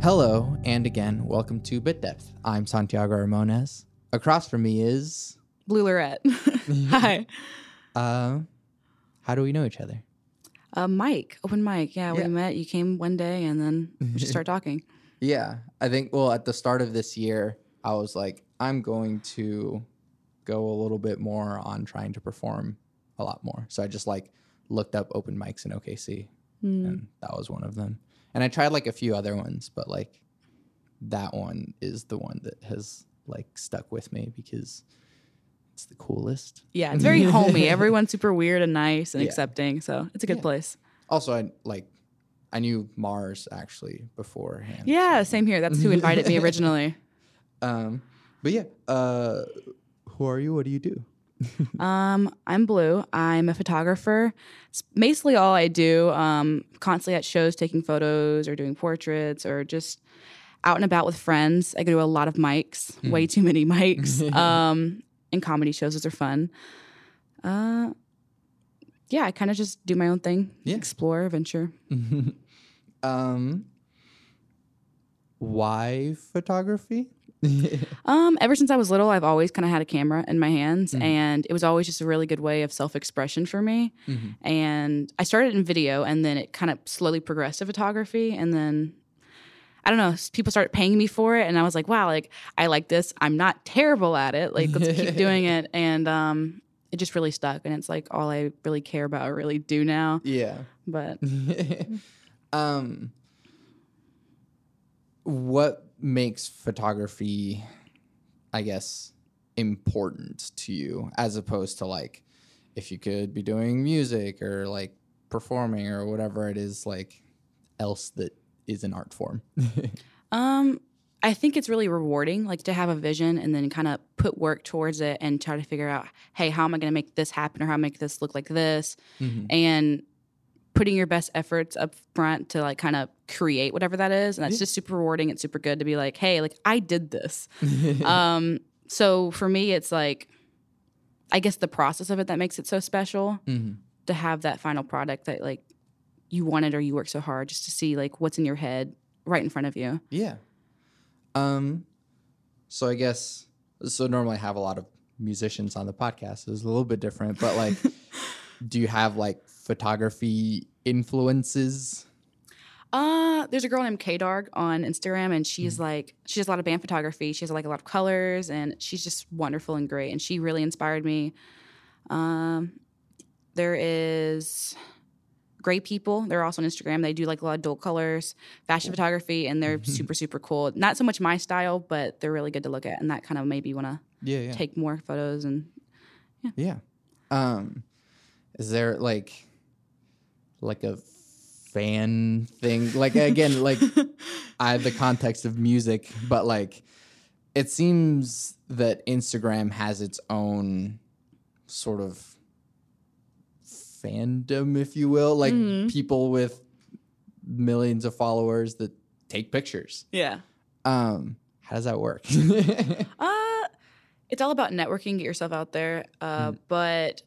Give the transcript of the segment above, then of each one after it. Hello, and again, welcome to BitDepth. I'm Santiago Ramones. Across from me is... Blue Lorette. Hi. How do we know each other? Open mic. Yeah, we met. You came one day, and then we just started talking. Yeah. I think, well, at the start of this year, I was like, I'm going to go a little bit more on trying to perform a lot more. So I just, like, looked up open mics in OKC, and that was one of them. And I tried, like, a few other ones, but, like, that one is the one that has, like, stuck with me because it's the coolest. Yeah, it's very homey. Everyone's super weird and nice and accepting, so it's a good place. Also, I knew Mars, actually, beforehand. Yeah, so. Same here. That's who invited me originally. Who are you? What do you do? I'm Blue. I'm a photographer. It's basically all I do. Constantly at shows, taking photos or doing portraits or just out and about with friends. I do a lot of mics, way too many mics. And comedy shows, those are fun. I kind of just do my own thing. Yeah. Explore, venture. Why photography? Ever since I was little, I've always kind of had a camera in my hands, and it was always just a really good way of self-expression for me. And I started in video, and then it kind of slowly progressed to photography, and then I don't know, people started paying me for it, and I was like, wow, like I like this. I'm not terrible at it. Like, let's keep doing it, and it just really stuck, and it's like all I really care about, or really do now. Yeah, but what makes photography, I guess, important to you as opposed to, like, if you could be doing music or, like, performing or whatever it is, like, else that is an art form? I think it's really rewarding, like, to have a vision and then kind of put work towards it and try to figure out, hey, how am I going to make this happen, or how I make this look like this? And putting your best efforts up front to, like, kind of create whatever that is. And that's just super rewarding. It's super good to be like, hey, like, I did this. So for me, it's like, I guess the process of it that makes it so special to have that final product that, like, you wanted or you worked so hard just to see, like, what's in your head right in front of you. Yeah. So I guess, normally I have a lot of musicians on the podcast. So it's a little bit different, but, like, do you have, like, photography influences? There's a girl named K Darg on Instagram, and she's like, she does a lot of band photography. She has, like, a lot of colors, and she's just wonderful and great, and she really inspired me. There is Gray People. They're also on Instagram. They do, like, a lot of dull colors, fashion photography, and they're super, super cool. Not so much my style, but they're really good to look at, and that kind of made me want to take more photos. And is there, like, a fan thing? Like, again, like, I have the context of music, but, like, it seems that Instagram has its own sort of fandom, if you will. Like, people with millions of followers that take pictures. Yeah. How does that work? It's all about networking, get yourself out there. But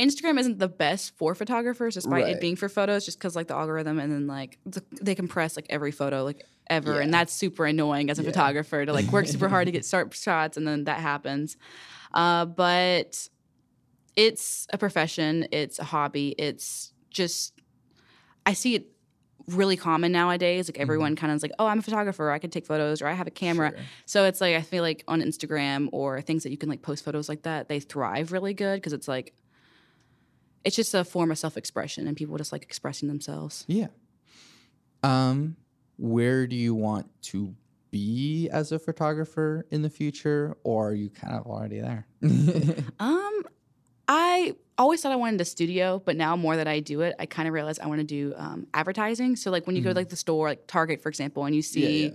Instagram isn't the best for photographers, despite it being for photos, just because, like, the algorithm, and then, like, they compress, like, every photo, like, ever. Yeah. And that's super annoying as a photographer to, like, work super hard to get sharp shots, and then that happens. But it's a profession. It's a hobby. It's just, I see it really common nowadays. Like, everyone kind of is like, oh, I'm a photographer. I can take photos, or I have a camera. Sure. So it's like, I feel like on Instagram or things that you can, like, post photos like that, they thrive really good because it's like, it's just a form of self-expression, and people just like expressing themselves. Yeah. Where do you want to be as a photographer in the future, or are you kind of already there? I always thought I wanted a studio, but now more that I do it, I kind of realize I want to do advertising. So, like, when you go to, like, the store, like Target, for example, and you see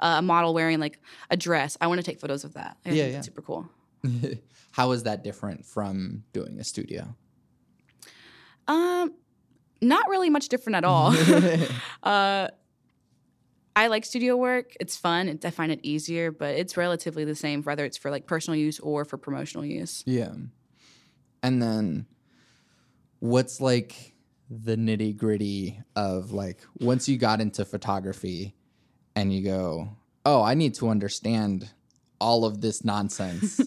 a model wearing, like, a dress, I want to take photos of that. I think that's super cool. How is that different from doing a studio? Not really much different at all. I like studio work. It's fun. I find it easier, but it's relatively the same, whether it's for, like, personal use or for promotional use. Yeah. And then what's, like, the nitty gritty of, like, once you got into photography and you go, oh, I need to understand all of this nonsense.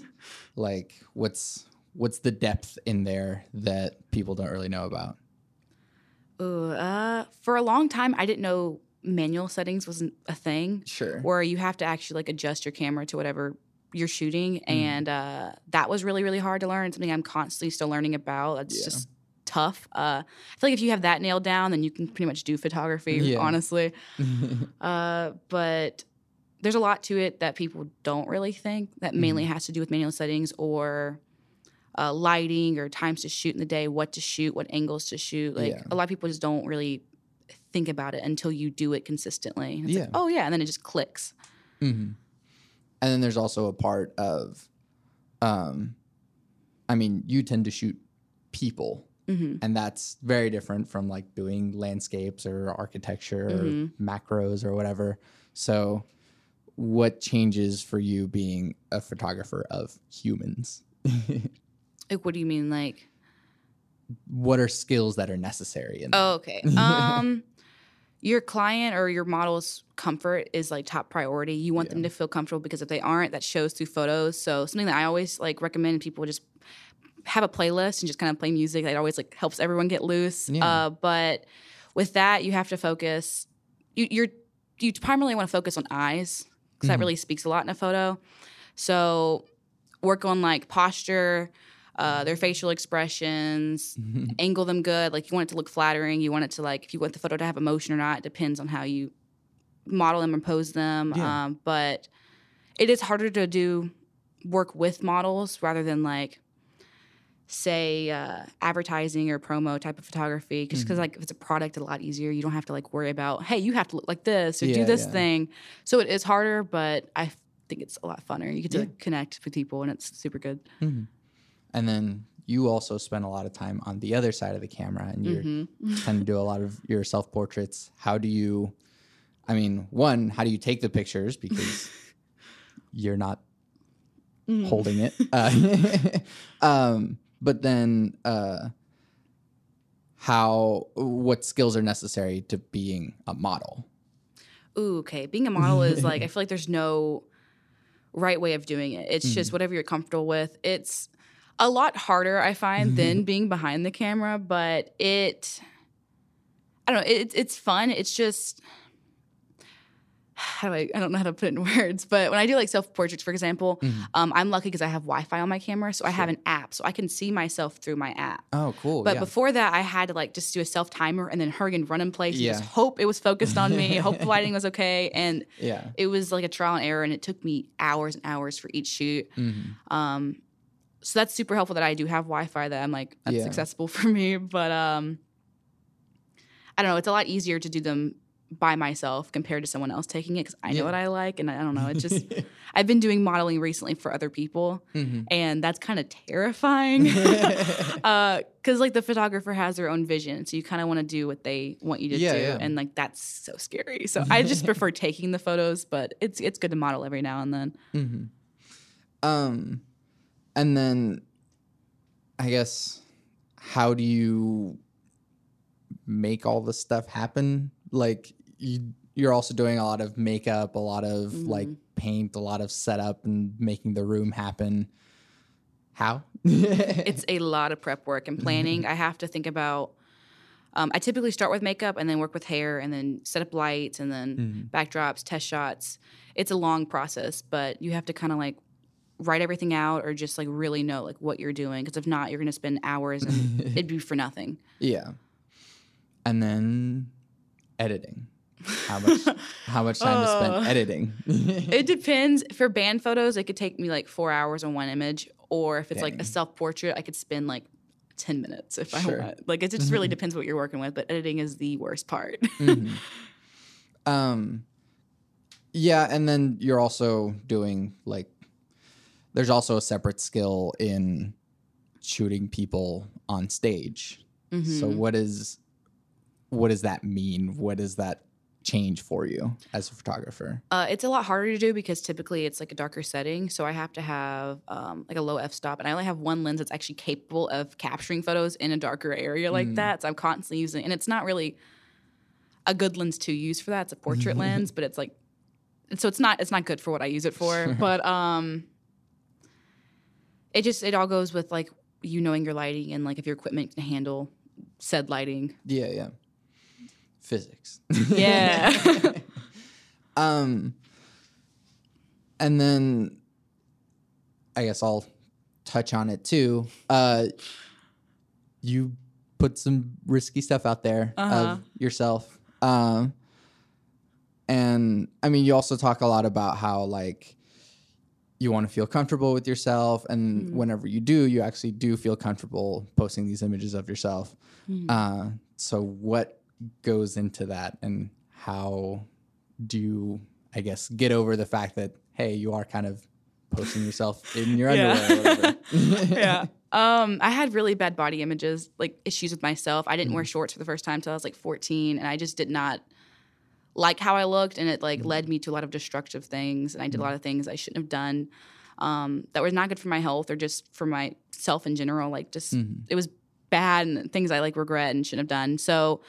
Like, what's the depth in there that people don't really know about? For a long time, I didn't know manual settings wasn't a thing. Sure. Where you have to actually, like, adjust your camera to whatever you're shooting. Mm. And that was really, really hard to learn. It's something I'm constantly still learning about. It's just tough. I feel like if you have that nailed down, then you can pretty much do photography, honestly. But there's a lot to it that people don't really think that mainly has to do with manual settings or lighting or times to shoot in the day, what to shoot, what angles to shoot. Like a lot of people just don't really think about it until you do it consistently. It's like, oh, yeah, and then it just clicks. Mm-hmm. And then there's also a part of, I mean, you tend to shoot people. Mm-hmm. And that's very different from, like, doing landscapes or architecture or macros or whatever. So what changes for you being a photographer of humans? Like, what do you mean, like? What are skills that are necessary? Okay. Your client or your model's comfort is, like, top priority. You want them to feel comfortable, because if they aren't, that shows through photos. So something that I always, like, recommend people just – have a playlist and just kind of play music. That always, like, helps everyone get loose. Yeah. But with that, you have to focus. You primarily want to focus on eyes, because that really speaks a lot in a photo. So work on, like, posture, their facial expressions, angle them good. Like, you want it to look flattering. You want it to, like, if you want the photo to have emotion or not, it depends on how you model them and pose them. Yeah. But it is harder to do work with models rather than, like, say advertising or promo type of photography, just because like if it's a product, it's a lot easier. You don't have to, like, worry about, hey, you have to look like this or do this thing. So it is harder, but I think it's a lot funner. You get to connect with people, and it's super good. Mm-hmm. And then you also spend a lot of time on the other side of the camera, and you're tend to do a lot of your self-portraits. How do you, I mean, one, how do you take the pictures, because you're not holding it? But then what skills are necessary to being a model? Ooh, okay. Being a model is, like, I feel like there's no right way of doing it. It's just whatever you're comfortable with. It's a lot harder, I find, than being behind the camera, but I don't know, it's fun. It's just, I don't know how to put it in words, but when I do, like, self-portraits, for example, I'm lucky because I have Wi-Fi on my camera, so I have an app, so I can see myself through my app. Oh, cool. But before that, I had to, like, just do a self-timer and then hurry and run in place and just hope it was focused on me, hope the lighting was okay, and it was, like, a trial and error, and it took me hours and hours for each shoot. So that's super helpful that I do have Wi-Fi, that I'm, like, that's accessible for me, but I don't know, it's a lot easier to do them by myself compared to someone else taking it, because I know what I like, and I don't know. It's just I've been doing modeling recently for other people, and that's kind of terrifying because like the photographer has their own vision, so you kind of want to do what they want you to do, and like that's so scary. So I just prefer taking the photos, but it's good to model every now and then. And then I guess, how do you make all this stuff happen? Like, you're also doing a lot of makeup, a lot of like paint, a lot of setup and making the room happen. How? It's a lot of prep work and planning. I have to think about, I typically start with makeup and then work with hair and then set up lights and then backdrops, test shots. It's a long process, but you have to kind of like write everything out or just like really know like what you're doing. Because if not, you're going to spend hours and it'd be for nothing. Yeah. And then editing. How much time to spend editing? It depends. For band photos, it could take me like 4 hours on one image, or if it's like a self-portrait, I could spend like 10 minutes if I want. Like, it just really depends what you're working with, but editing is the worst part. Yeah, and then you're also doing like, there's also a separate skill in shooting people on stage. So what does that mean? What does that change for you as a photographer? It's a lot harder to do because typically it's like a darker setting. So I have to have like a low f-stop. And I only have one lens that's actually capable of capturing photos in a darker area like that. So I'm constantly using, and it's not really a good lens to use for that. It's a portrait lens, but it's like And so it's not good for what I use it for. But it all goes with like you knowing your lighting and like if your equipment can handle said lighting. Yeah, yeah. Physics. Yeah. And then I guess I'll touch on it too. You put some risky stuff out there of yourself. And I mean, you also talk a lot about how like you want to feel comfortable with yourself. And whenever you do, you actually do feel comfortable posting these images of yourself. So what goes into that and how do you, I guess, get over the fact that, hey, you are kind of posting yourself in your underwear or whatever. Yeah. I had really bad body images, like issues with myself. I didn't wear shorts for the first time until I was like 14, and I just did not like how I looked, and it like led me to a lot of destructive things, and I did a lot of things I shouldn't have done that was not good for my health or just for myself in general. Like just it was bad and things I like regret and shouldn't have done. So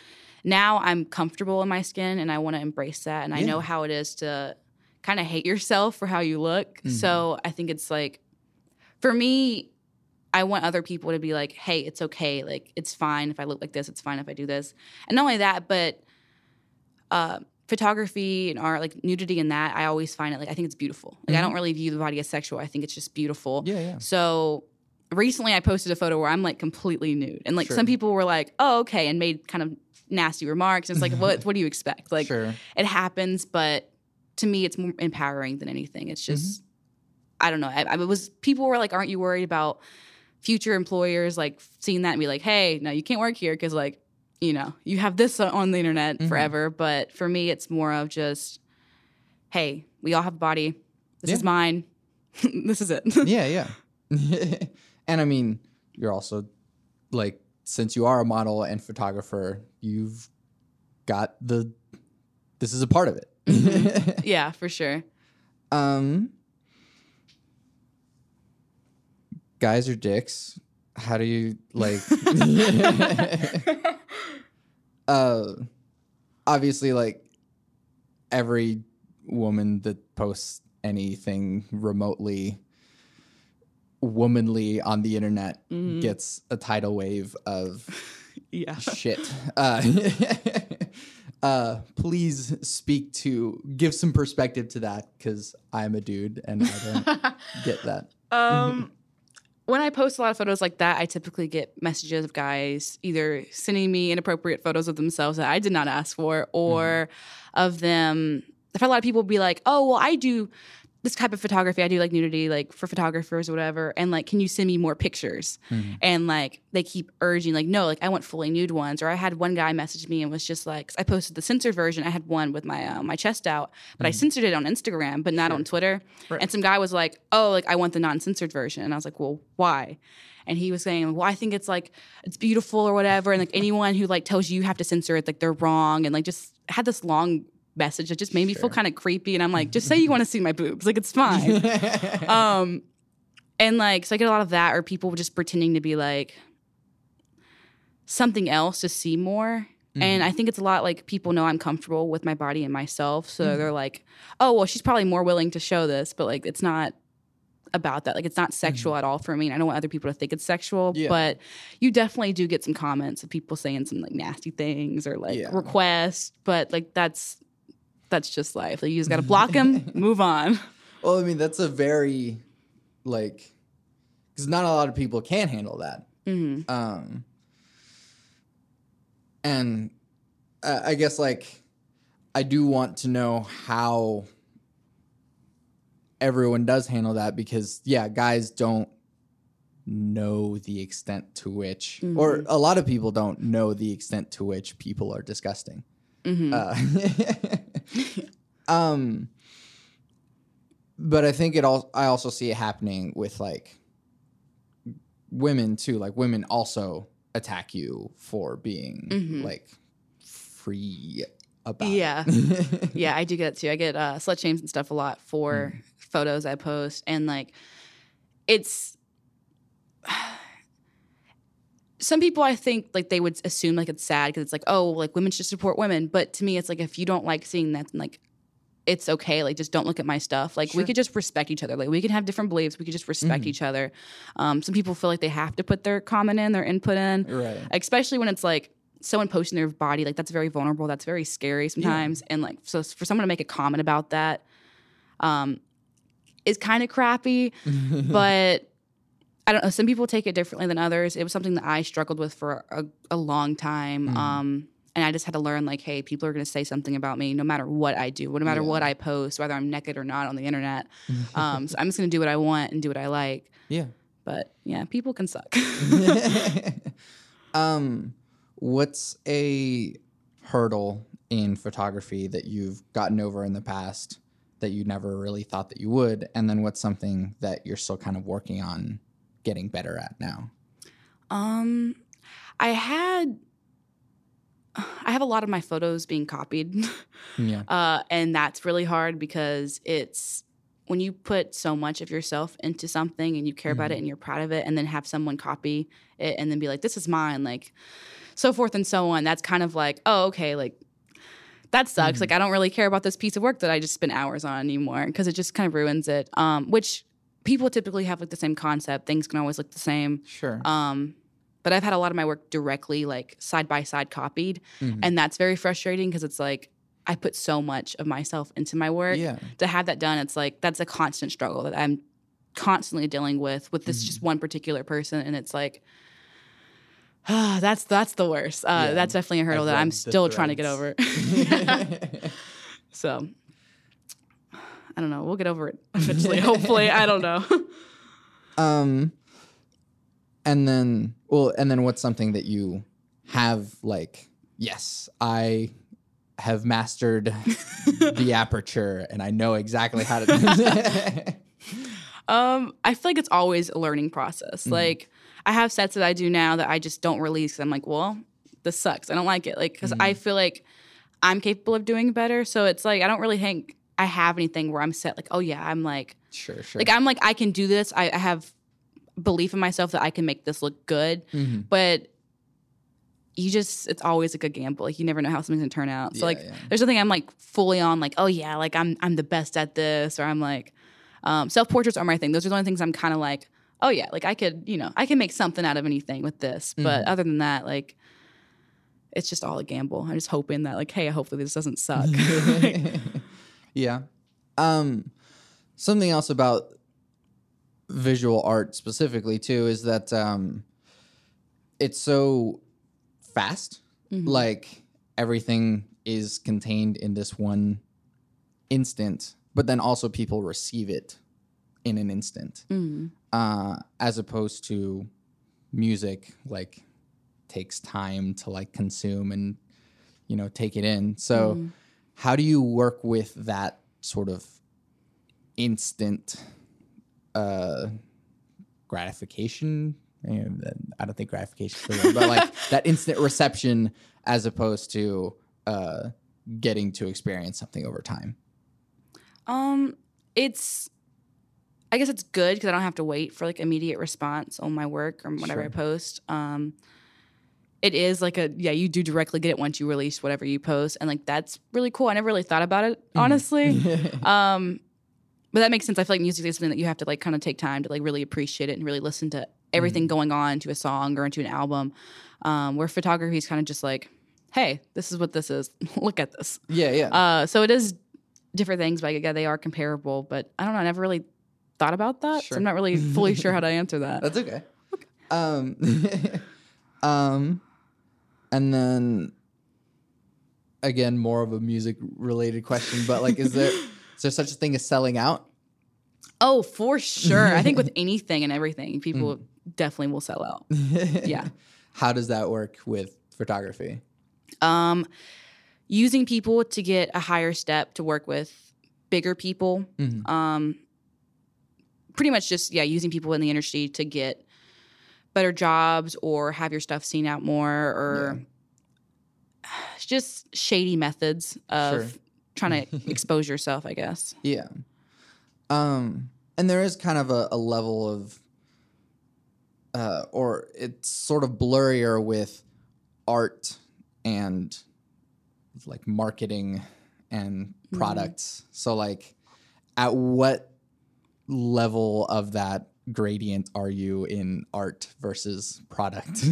now I'm comfortable in my skin and I want to embrace that, and I know how it is to kind of hate yourself for how you look. So I think it's like, for me, I want other people to be like, hey, it's okay. Like, it's fine if I look like this. It's fine if I do this. And not only that, but photography and art, like nudity and that, I always find it, like, I think it's beautiful. Like, I don't really view the body as sexual. I think it's just beautiful. Yeah, yeah. So recently I posted a photo where I'm, like, completely nude. And, like, some people were like, oh, okay, and made kind of nasty remarks. And it's like, what do you expect? Like, it happens, but to me it's more empowering than anything. It's just, I don't know. People were like, aren't you worried about future employers like seeing that and be like, hey, no, you can't work here because like, you know, you have this on the internet forever. But for me, it's more of just, hey, we all have a body. This is mine. This is it. Yeah. And I mean, you're also like, since you are a model and photographer, you've got this is a part of it. Yeah, for sure. Guys are dicks. How do you like? Obviously, like every woman that posts anything remotely womanly on the internet gets a tidal wave of shit. Please speak to, give some perspective to that, because I'm a dude and I don't get that. When I post a lot of photos like that, I typically get messages of guys either sending me inappropriate photos of themselves that I did not ask for, or of them. I've had a lot of people be like, oh, well, I do this type of photography. I do like nudity, like for photographers or whatever. And like, can you send me more pictures? And like, they keep urging, like, no, like I want fully nude ones. Or I had one guy message me and was just like, 'cause I posted the censored version. I had one with my my chest out, but I censored it on Instagram, but not on Twitter. Right. And some guy was like, oh, like I want the non-censored version. And I was like, well, why? And he was saying, well, I think it's like, it's beautiful or whatever. And like anyone who like tells you have to censor it, like they're wrong. And like just had this long message that just made me feel kind of creepy, and I'm like, just say you want to see my boobs, like it's fine. And like, so I get a lot of that, or people just pretending to be like something else to see more. And I think it's a lot like people know I'm comfortable with my body and myself, so they're like, oh well, she's probably more willing to show this, but like it's not about that. Like it's not sexual at all for me, and I don't want other people to think it's sexual. But you definitely do get some comments of people saying some like nasty things or like requests, but like that's just life. Like, you just got to block him, move on. Well, I mean, that's a very, like, because not a lot of people can handle that. And I guess, like, I do want to know how everyone does handle that, because, yeah, guys don't know the extent to which, or a lot of people don't know the extent to which people are disgusting. But I think I also see it happening with like women too. Like women also attack you for being like free about it. Yeah, I do get it too. I get slut shames and stuff a lot for photos I post, and like it's some people, I think, like they would assume like it's sad because it's like, oh, like women should support women. But to me, it's like if you don't like seeing that, then like it's okay. Like, just don't look at my stuff. Like, sure. We could just respect each other. Like, we can have different beliefs. We could just respect each other. Some people feel like they have to put their comment in, their input in. Right. Especially when it's, like, someone posting their body. Like, that's very vulnerable. That's very scary sometimes. Yeah. And, like, so for someone to make a comment about that is kind of crappy. But... I don't know. Some people take it differently than others. It was something that I struggled with for a long time. And I just had to learn, like, hey, people are going to say something about me no matter what I do, no matter what I post, whether I'm naked or not on the internet. So I'm just going to do what I want and do what I like. Yeah. But, yeah, people can suck. What's a hurdle in photography that you've gotten over in the past that you never really thought that you would? And then what's something that you're still kind of working on getting better at now? I have a lot of my photos being copied. And that's really hard because it's when you put so much of yourself into something and you care about it and you're proud of it, and then have someone copy it and then be like, this is mine, like, so forth and so on. That's kind of like, oh, okay, like, that sucks. Like, I don't really care about this piece of work that I just spent hours on anymore, because it just kind of ruins it. Which people typically have, like, the same concept. Things can always look the same. Sure. But I've had a lot of my work directly, like, side-by-side copied. And that's very frustrating because it's, like, I put so much of myself into my work. Yeah. To have that done, it's, like, that's a constant struggle that I'm constantly dealing with this just one particular person. And it's, like, that's the worst. That's definitely a hurdle that I'm still trying to get over. So... I don't know. We'll get over it eventually. Hopefully. I don't know. And then what's something that you have, like, yes, I have mastered the aperture and I know exactly how to do it. I feel like it's always a learning process. Like, I have sets that I do now that I just don't release. I'm like, well, this sucks. I don't like it. Like, because I feel like I'm capable of doing better. So it's like, I don't really think I have anything where I'm set, like, oh, yeah, I'm, like... Sure. Like, I'm, like, I can do this. I have belief in myself that I can make this look good. But you just... It's always, like, a gamble. Like, you never know how something's going to turn out. So, there's nothing I'm, like, fully on, like, oh, yeah, like, I'm the best at this. Or I'm, like... self-portraits are my thing. Those are the only things I'm kind of, like, oh, yeah, like, I could, you know, I can make something out of anything with this. But other than that, like... It's just all a gamble. I'm just hoping that, like, hey, hopefully this doesn't suck. Yeah. Something else about visual art specifically, too, is that it's so fast. Like, everything is contained in this one instant, but then also people receive it in an instant, as opposed to music, like, takes time to, like, consume and, you know, take it in. So... How do you work with that sort of instant gratification? I don't think gratification is the word, but, like, that instant reception as opposed to getting to experience something over time? I guess it's good because I don't have to wait for, like, immediate response on my work or whatever I post. It is like you do directly get it once you release whatever you post. And, like, that's really cool. I never really thought about it, honestly. But that makes sense. I feel like music is something that you have to, like, kind of take time to, like, really appreciate it and really listen to everything going on to a song or into an album. Where photography is kind of just like, hey, this is what this is. Look at this. Yeah. So it is different things, but, yeah, they are comparable. But I don't know. I never really thought about that. Sure. So I'm not really fully sure how to answer that. That's okay. And then, again, more of a music-related question, but, like, is there such a thing as selling out? Oh, for sure. I think with anything and everything, people definitely will sell out. Yeah. How does that work with photography? Using people to get a higher step to work with bigger people. Pretty much just, using people in the industry to get better jobs or have your stuff seen out more, or just shady methods of trying to expose yourself, I guess. Yeah. And there is kind of a level of, or it's sort of blurrier with art and, like, marketing and products. So like at what level of that gradient are you in art versus product?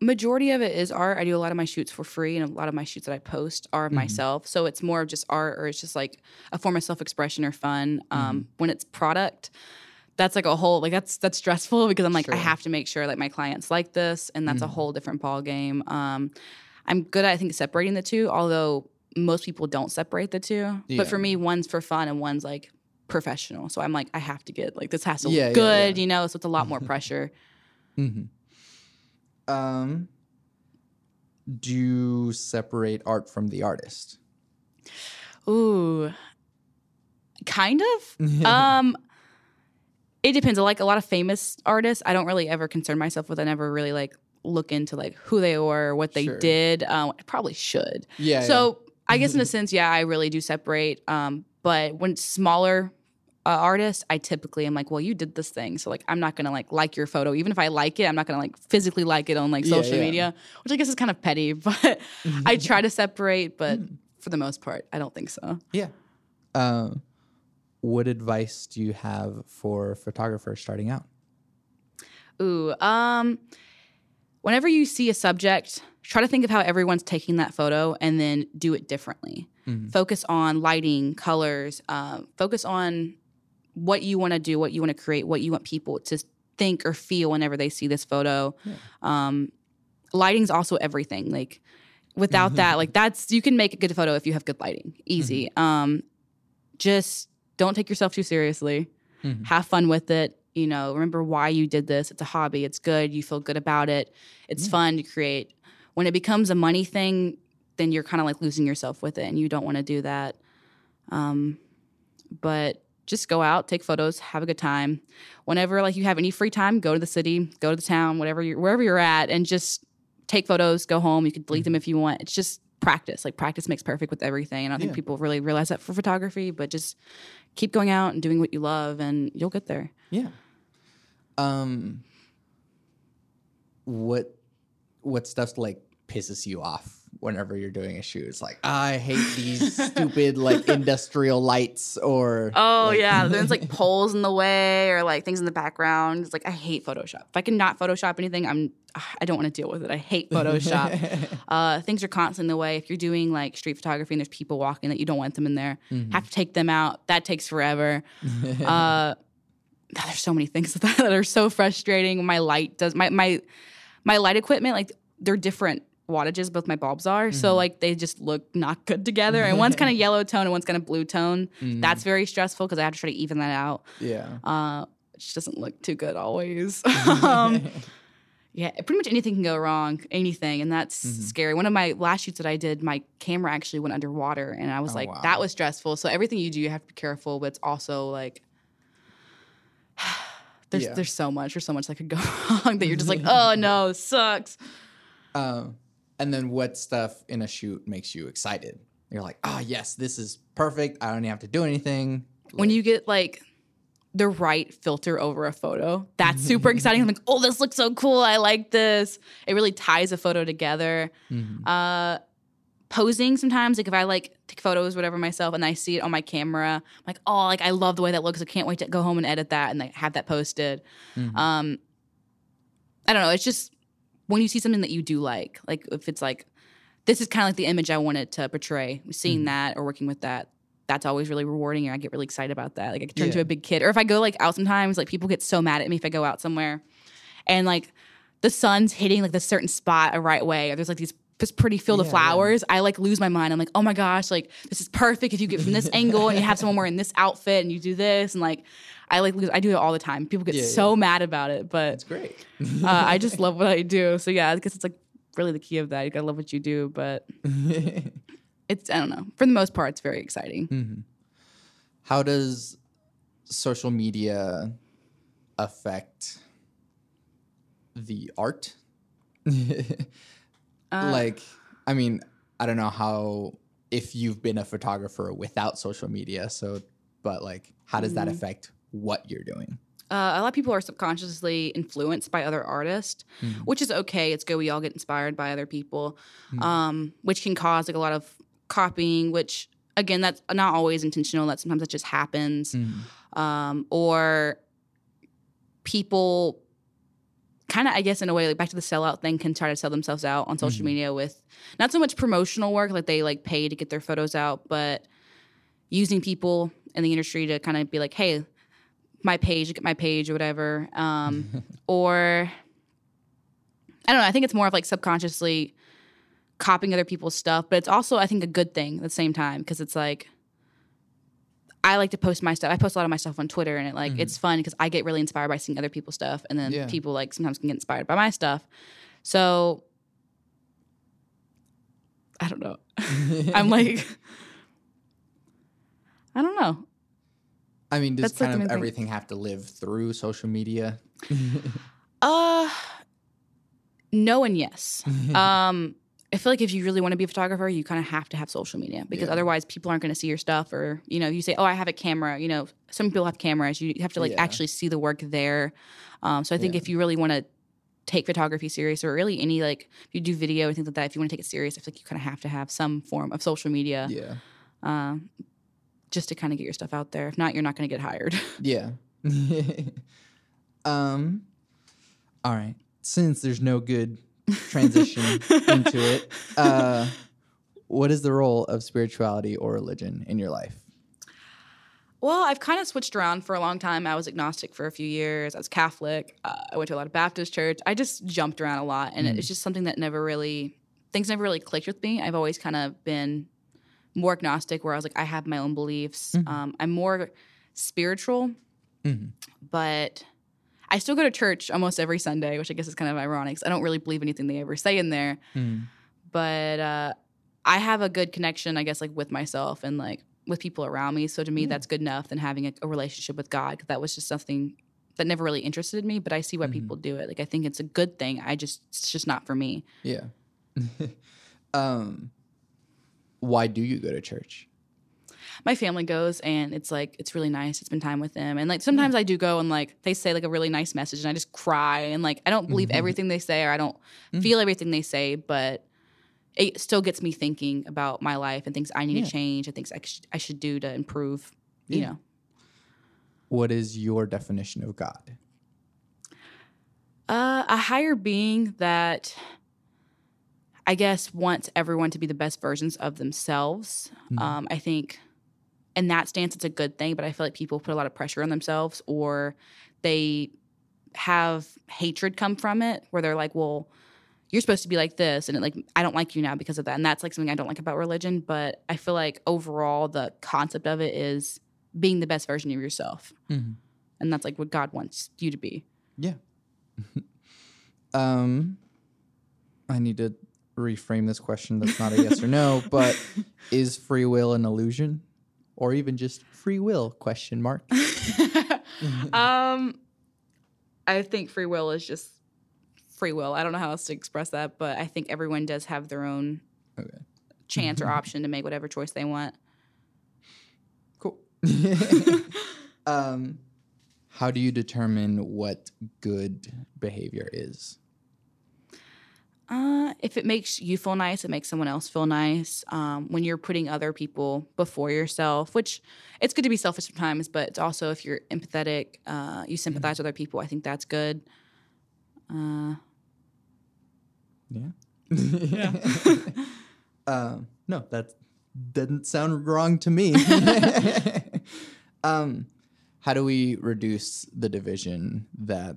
Majority of it is art. I do a lot of my shoots for free, and a lot of my shoots that I post are myself. So it's more of just art, or it's just like a form of self-expression or fun. When it's product, that's like a whole, like that's stressful, because I'm like, I have to make sure like my clients like this, and that's a whole different ball game. I'm good at, I think, separating the two, although most people don't separate the two. Yeah. But for me, one's for fun and one's like professional. So I'm like, I have to get like, this has to look good, you know? So it's a lot more pressure. Do you separate art from the artist? Ooh, kind of. It depends. Like a lot of famous artists, I don't really ever concern myself with. I never really like look into like who they were or what they did. I probably should. So I guess in a sense, I really do separate. But when smaller artists, I typically am like, well, you did this thing. So like, I'm not going to like your photo. Even if I like it, I'm not going to like physically like it on like social media, which I guess is kind of petty, but I try to separate. But for the most part, I don't think so. What advice do you have for photographers starting out? Whenever you see a subject, try to think of how everyone's taking that photo and then do it differently. Focus on lighting, colors, focus on what you want to do, what you want to create, what you want people to think or feel whenever they see this photo. Lighting's also everything. Like without that, like that's, you can make a good photo if you have good lighting. Easy. Just don't take yourself too seriously. Have fun with it. You know, remember why you did this. It's a hobby. It's good. You feel good about it. It's fun to create. When it becomes a money thing, then you're kind of like losing yourself with it, and you don't want to do that. But just go out, take photos, have a good time. Whenever like you have any free time, go to the city, go to the town, wherever you're at, and just take photos, go home. You can delete them if you want. It's just practice. Like practice makes perfect with everything. And I don't think people really realize that for photography, but just keep going out and doing what you love, and you'll get there. What stuff's like pisses you off whenever you're doing a shoot? It's like, I hate these stupid like industrial lights, or there's like poles in the way, or like things in the background. It's like, I hate Photoshop. If I can not Photoshop anything, I don't want to deal with it. I hate Photoshop. Things are constantly in the way. If you're doing like street photography and there's people walking that you don't want them in there, have to take them out. That takes forever. There's so many things that are so frustrating. My light does my light equipment, like they're different wattages, both my bulbs are. So like they just look not good together. And one's kind of yellow tone and one's kind of blue tone. That's very stressful because I have to try to even that out. Which doesn't look too good always. Pretty much anything can go wrong, anything. And that's scary. One of my last shoots that I did, my camera actually went underwater, and I was wow. That was stressful. So everything you do, you have to be careful, but it's also like, there's so much that could go wrong that you're just like, oh no, this sucks. And then what stuff in a shoot makes you excited? You're like, oh yes, this is perfect. I don't even have to do anything. When you get like the right filter over a photo, that's super exciting. I'm like, oh, this looks so cool. I like this. It really ties a photo together. Posing sometimes, like if I like take photos, whatever, myself, and I see it on my camera, I'm like, oh, like I love the way that looks. I can't wait to go home and edit that and like have that posted. I don't know. It's just when you see something that you do like if it's like, this is kind of like the image I wanted to portray, seeing that or working with that, that's always really rewarding, and I get really excited about that. Like I can turn into a big kid. Or if I go like out sometimes, like people get so mad at me if I go out somewhere and like the sun's hitting like this certain spot a right way, or there's like these this pretty field of flowers. I like lose my mind. I'm like, oh my gosh, like this is perfect. If you get from this angle and you have someone wearing this outfit and you do this, and like, I like lose. I do it all the time. People get so mad about it, but it's great. I just love what I do. So yeah, I guess it's like really the key of that. You gotta love what you do, but it's, I don't know. For the most part, it's very exciting. How does social media affect the art? Like, I mean, I don't know how, if you've been a photographer without social media, so, but like, how does that affect what you're doing? A lot of people are subconsciously influenced by other artists, which is okay. It's good. We all get inspired by other people, which can cause like a lot of copying, which again, that's not always intentional. That sometimes that just happens. Mm. Or people kind of, I guess, in a way, like back to the sellout thing, can try to sell themselves out on social media with not so much promotional work, like they like pay to get their photos out, but using people in the industry to kind of be like, hey, my page, get my page or whatever. Or I don't know. I think it's more of like subconsciously copying other people's stuff, but it's also, I think, a good thing at the same time, because it's like, I like to post my stuff. I post a lot of my stuff on Twitter, and it like it's fun because I get really inspired by seeing other people's stuff, and then people like sometimes can get inspired by my stuff. So I don't know. I'm like, I don't know. I mean, does kind of everything have to live through social media? No and yes. I feel like if you really want to be a photographer, you kind of have to have social media, because otherwise people aren't going to see your stuff. Or, you know, you say, oh, I have a camera. You know, some people have cameras. You have to like actually see the work there. So I think if you really want to take photography serious, or really any like if you do video and things like that, if you want to take it serious, I feel like you kind of have to have some form of social media. Yeah. Just to kind of get your stuff out there. If not, you're not going to get hired. Yeah. All right. Since there's no good transition into it, what is the role of spirituality or religion in your life? Well, I've kind of switched around for a long time. I was agnostic for a few years. I was Catholic. I went to a lot of Baptist church. I just jumped around a lot, and it's just something that never really – things never really clicked with me. I've always kind of been – more agnostic, where I was like, I have my own beliefs. I'm more spiritual, but I still go to church almost every Sunday, which I guess is kind of ironic, because I don't really believe anything they ever say in there. But I have a good connection, I guess, like with myself and like with people around me. So to me, that's good enough than having a relationship with God, because that was just something that never really interested me. But I see why people do it. Like, I think it's a good thing. It's just not for me. Yeah. Why do you go to church? My family goes, and it's like, it's really nice. It's been time with them. And like, sometimes I do go, and like, they say like a really nice message, and I just cry. And like, I don't believe everything they say, or I don't feel everything they say, but it still gets me thinking about my life and things I need to change and things I should do to improve, you know. What is your definition of God? A higher being that, I guess, wants everyone to be the best versions of themselves. I think in that stance, it's a good thing, but I feel like people put a lot of pressure on themselves, or they have hatred come from it, where they're like, well, you're supposed to be like this, and it, like, I don't like you now because of that. And that's like something I don't like about religion, but I feel like overall the concept of it is being the best version of yourself. And that's like what God wants you to be. Yeah. I need to reframe this question. That's not a yes or no, but is free will an illusion, or even just free will ? I think free will is just free will. I don't know how else to express that, but I think everyone does have their own chance or option to make whatever choice they want. Cool. How do you determine what good behavior is? If it makes you feel nice, it makes someone else feel nice. When you're putting other people before yourself, which it's good to be selfish sometimes, but it's also if you're empathetic, you sympathize with other people. I think that's good. No, that didn't sound wrong to me. How do we reduce the division that,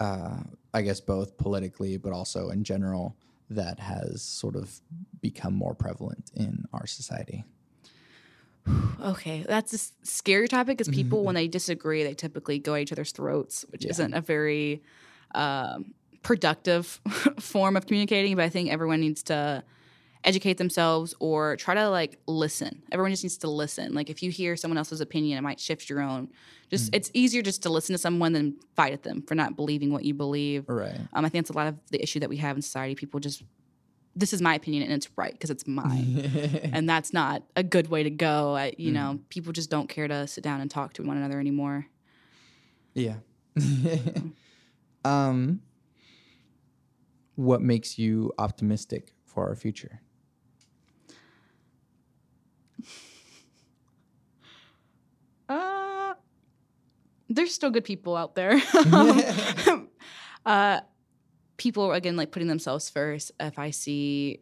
I guess, both politically but also in general, that has sort of become more prevalent in our society? Okay, that's a scary topic, because people, when they disagree, they typically go at each other's throats, which isn't a very productive form of communicating. But I think everyone needs to educate themselves, or try to like listen. Everyone just needs to listen. Like, if you hear someone else's opinion, it might shift your own. Just it's easier just to listen to someone than fight at them for not believing what you believe. Right. I think that's a lot of the issue that we have in society. People just, this is my opinion and it's right because it's mine, and that's not a good way to go. You know, people just don't care to sit down and talk to one another anymore. Yeah. What makes you optimistic for our future? there's still good people out there. People, again, like putting themselves first. If I see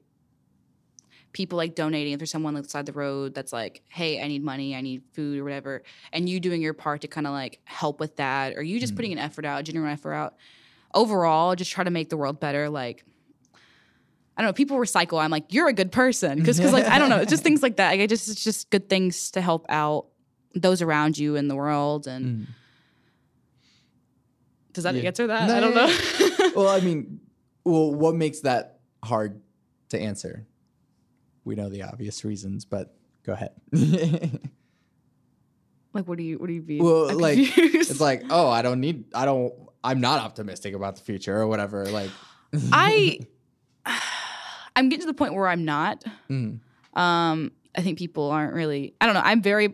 people like donating, if there's someone like beside the road that's like, hey, I need money, I need food or whatever, and you doing your part to kind of like help with that, or you just putting an effort out, genuine effort out. Overall, just try to make the world better. Like, I don't know, people recycle. I'm like, you're a good person. Because like, I don't know, just things like that. Like, it's just good things to help out those around you in the world. And does that answer that? No, I don't know. Well, I mean, what makes that hard to answer? We know the obvious reasons, but go ahead. Like, what do you mean? Well, I'm like, confused. It's like, oh, I'm not optimistic about the future or whatever. Like, I'm getting to the point where I'm not. I think people aren't really. I don't know. I'm very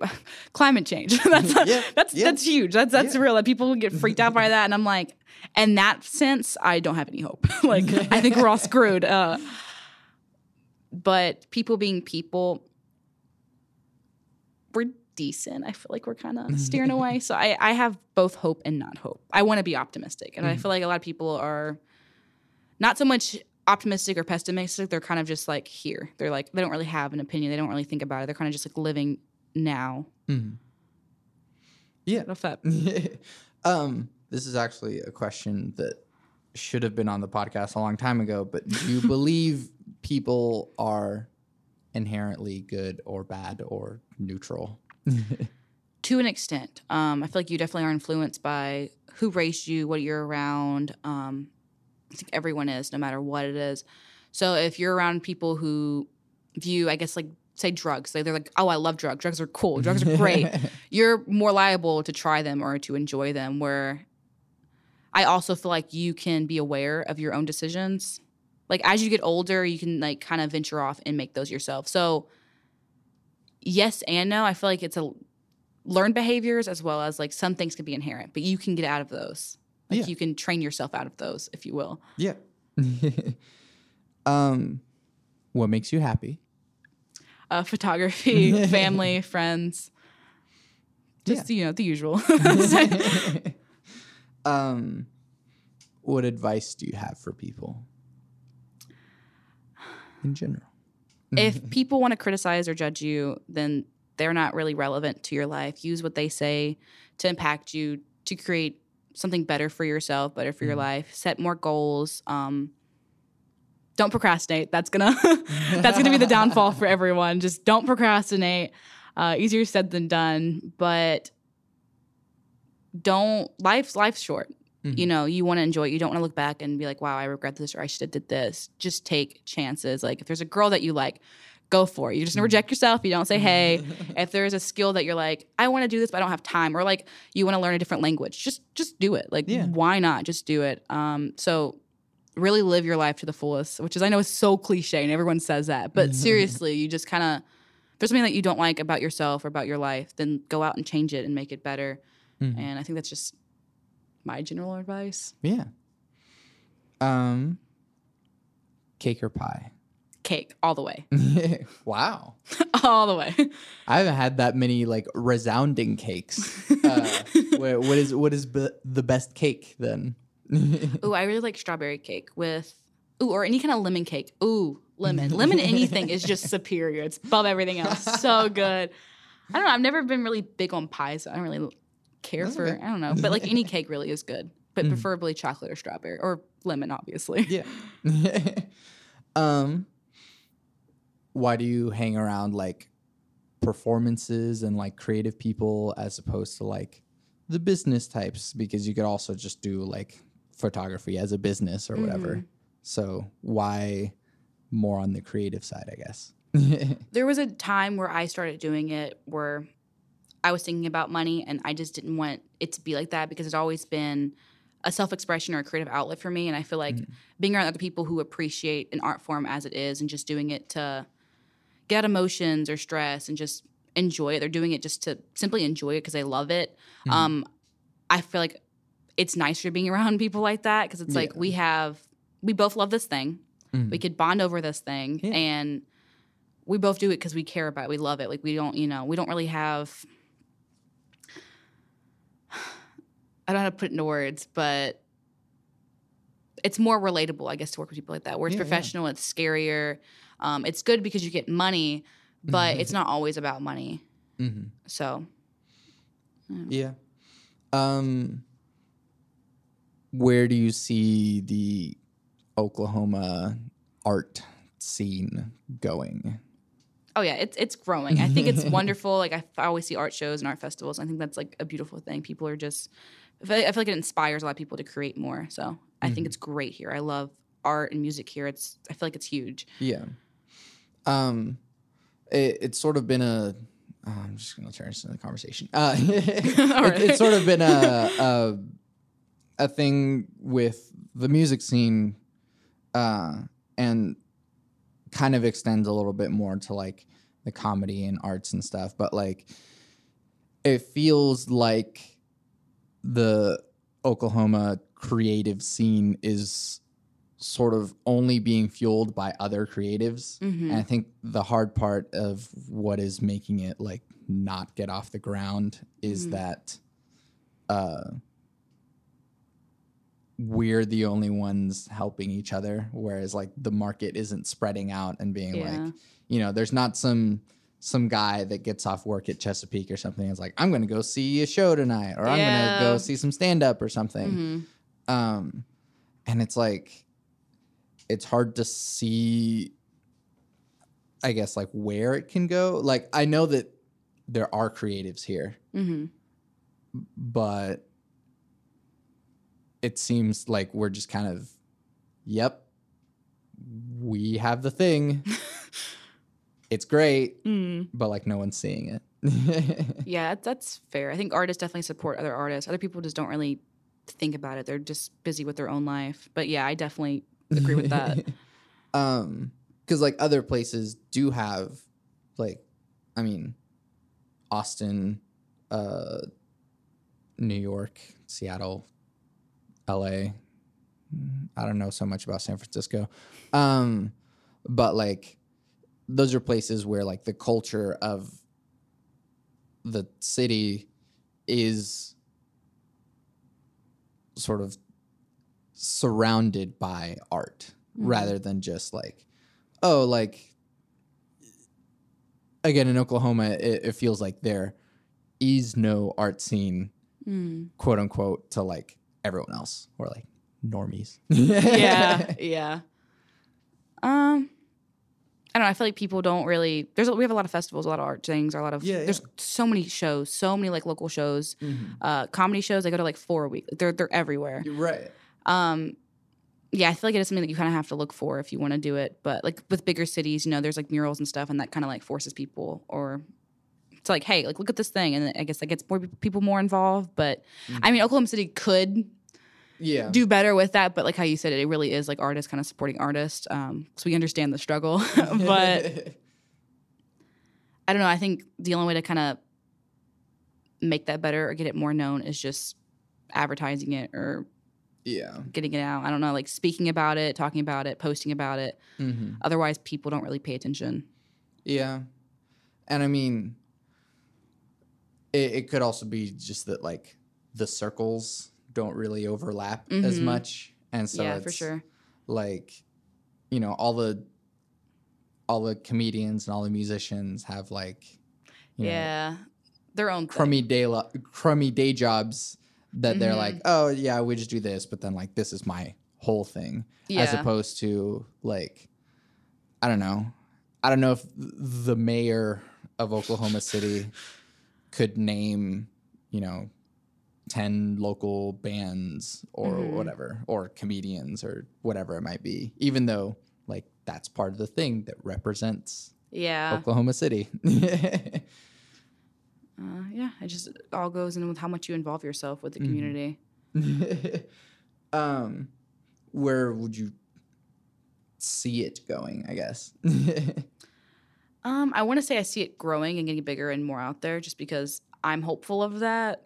climate change. That's huge. That's real. Like, people get freaked out by that, and I'm like, in that sense, I don't have any hope. Like, I think we're all screwed. But people being people, we're decent. I feel like we're kind of steering away. So I have both hope and not hope. I want to be optimistic, and I feel like a lot of people are not so much optimistic or pessimistic. They're kind of just like here. They're like, they don't really have an opinion. They don't really think about it. They're kind of just like living now. Yeah. What's up? This is actually a question that should have been on the podcast a long time ago, but do you believe people are inherently good or bad or neutral? To an extent. I feel like you definitely are influenced by who raised you, what you're around. I think everyone is, no matter what it is. So if you're around people who view, I guess, like, say drugs. They're like, oh, I love drugs. Drugs are cool. Drugs are great. You're more liable to try them or to enjoy them, where I also feel like you can be aware of your own decisions. Like, as you get older, you can, like, kind of venture off and make those yourself. So yes and no. I feel like it's a learned behaviors as well as, like, some things can be inherent. But you can get out of those. Like, you can train yourself out of those, if you will. Yeah. What makes you happy? Photography, family, friends. Just, you know, the usual. What advice do you have for people in general? If people want to criticize or judge you, then they're not really relevant to your life. Use what they say to impact you, to create something better for yourself, better for your life. Set more goals. Don't procrastinate. That's gonna be the downfall for everyone. Just don't procrastinate. Easier said than done, but life's short. You know, you want to enjoy it. You don't want to look back and be like, wow, I regret this, or I should have did this. Just take chances. Like, if there's a girl that you like, go for it. You're just gonna reject yourself. You don't say, hey. If there's a skill that you're like, I want to do this, but I don't have time, or like you want to learn a different language, just do it. Like, why not? Just do it. So really live your life to the fullest, which is, I know, is so cliche and everyone says that, but seriously, you just kind of, if there's something that you don't like about yourself or about your life, then go out and change it and make it better. And I think that's just my general advice. Yeah. Cake or pie? Cake all the way. Wow. All the way. I haven't had that many, like, resounding cakes. What is the best cake then? Ooh, I really like strawberry cake with or any kind of lemon cake. Ooh, lemon. Lemon anything is just superior. It's above everything else. So good. I don't know. I've never been really big on pies. So I don't really care That's for okay. I don't know. But like any cake really is good. But preferably chocolate or strawberry or lemon, obviously. Yeah. Why do you hang around, like, performances and, like, creative people as opposed to, like, the business types? Because you could also just do, like, photography as a business or whatever. So why more on the creative side, I guess? There was a time where I started doing it where I was thinking about money, and I just didn't want it to be like that, because it's always been a self-expression or a creative outlet for me. And I feel like being around other people who appreciate an art form as it is and just doing it to get emotions or stress and just enjoy it. They're doing it just to simply enjoy it because they love it. I feel like it's nicer being around people like that, because it's like we both love this thing. We could bond over this thing, and we both do it because we care about it. We love it. Like, we don't really have I don't know how to put it into words, but it's more relatable, I guess, to work with people like that, where it's professional, it's scarier. It's good because you get money, but it's not always about money. Mm-hmm. So, where do you see the Oklahoma art scene going? Oh, yeah, it's growing. I think it's wonderful. Like, I always see art shows and art festivals. I think that's, like, a beautiful thing. People are just – I feel like it inspires a lot of people to create more. So I think it's great here. I love art and music here. I feel like it's huge. Yeah. It's sort of been a – I'm just going to turn this into the conversation. It's sort of been a thing with the music scene and – kind of extends a little bit more to, like, the comedy and arts and stuff. But, like, it feels like the Oklahoma creative scene is sort of only being fueled by other creatives. Mm-hmm. And I think the hard part of what is making it, like, not get off the ground is that we're the only ones helping each other, whereas, like, the market isn't spreading out and being like, you know, there's not some guy that gets off work at Chesapeake or something and is like, I'm going to go see a show tonight, or I'm going to go see some stand-up or something. Mm-hmm. And it's, like, it's hard to see, I guess, like, where it can go. Like, I know that there are creatives here, but it seems like we're just kind of, we have the thing. It's great, but, like, no one's seeing it. Yeah, that's fair. I think artists definitely support other artists. Other people just don't really think about it. They're just busy with their own life. But, yeah, I definitely agree with that. 'Cause, like, other places do have, like, I mean, Austin, New York, Seattle, LA. I don't know so much about San Francisco. But, like, those are places where, like, the culture of the city is sort of surrounded by art rather than just, like, oh, like, again, in Oklahoma, it feels like there is no art scene, quote unquote, to, like, everyone else, or, like, normies. Yeah. I don't know. I feel like people don't really. We have a lot of festivals, a lot of art things, There's so many shows, so many, like, local shows, comedy shows. I go to, like, 4 a week. They're everywhere. You're right. Yeah, I feel like it is something that you kind of have to look for if you want to do it. But, like, with bigger cities, you know, there's, like, murals and stuff, and that kind of, like, forces people It's like, hey, like, look at this thing. And I guess that gets more people more involved. But, I mean, Oklahoma City could do better with that. But, like, how you said it, it really is, like, artists kind of supporting artists. So we understand the struggle. But I don't know. I think the only way to kind of make that better or get it more known is just advertising it or getting it out. I don't know, like, speaking about it, talking about it, posting about it. Mm-hmm. Otherwise, people don't really pay attention. Yeah. And, I mean, it could also be just that, like, the circles don't really overlap as much. And so it's, for sure, like, you know, all the comedians and all the musicians have, like, you know, their own crummy day jobs that they're like, oh, yeah, we just do this. But then, like, this is my whole thing. Yeah. As opposed to, like, I don't know if the mayor of Oklahoma City could name, you know, 10 local bands or whatever, or comedians or whatever it might be, even though, like, that's part of the thing that represents Oklahoma City. It just all goes in with how much you involve yourself with the community. Where would you see it going, I guess? I want to say I see it growing and getting bigger and more out there just because I'm hopeful of that.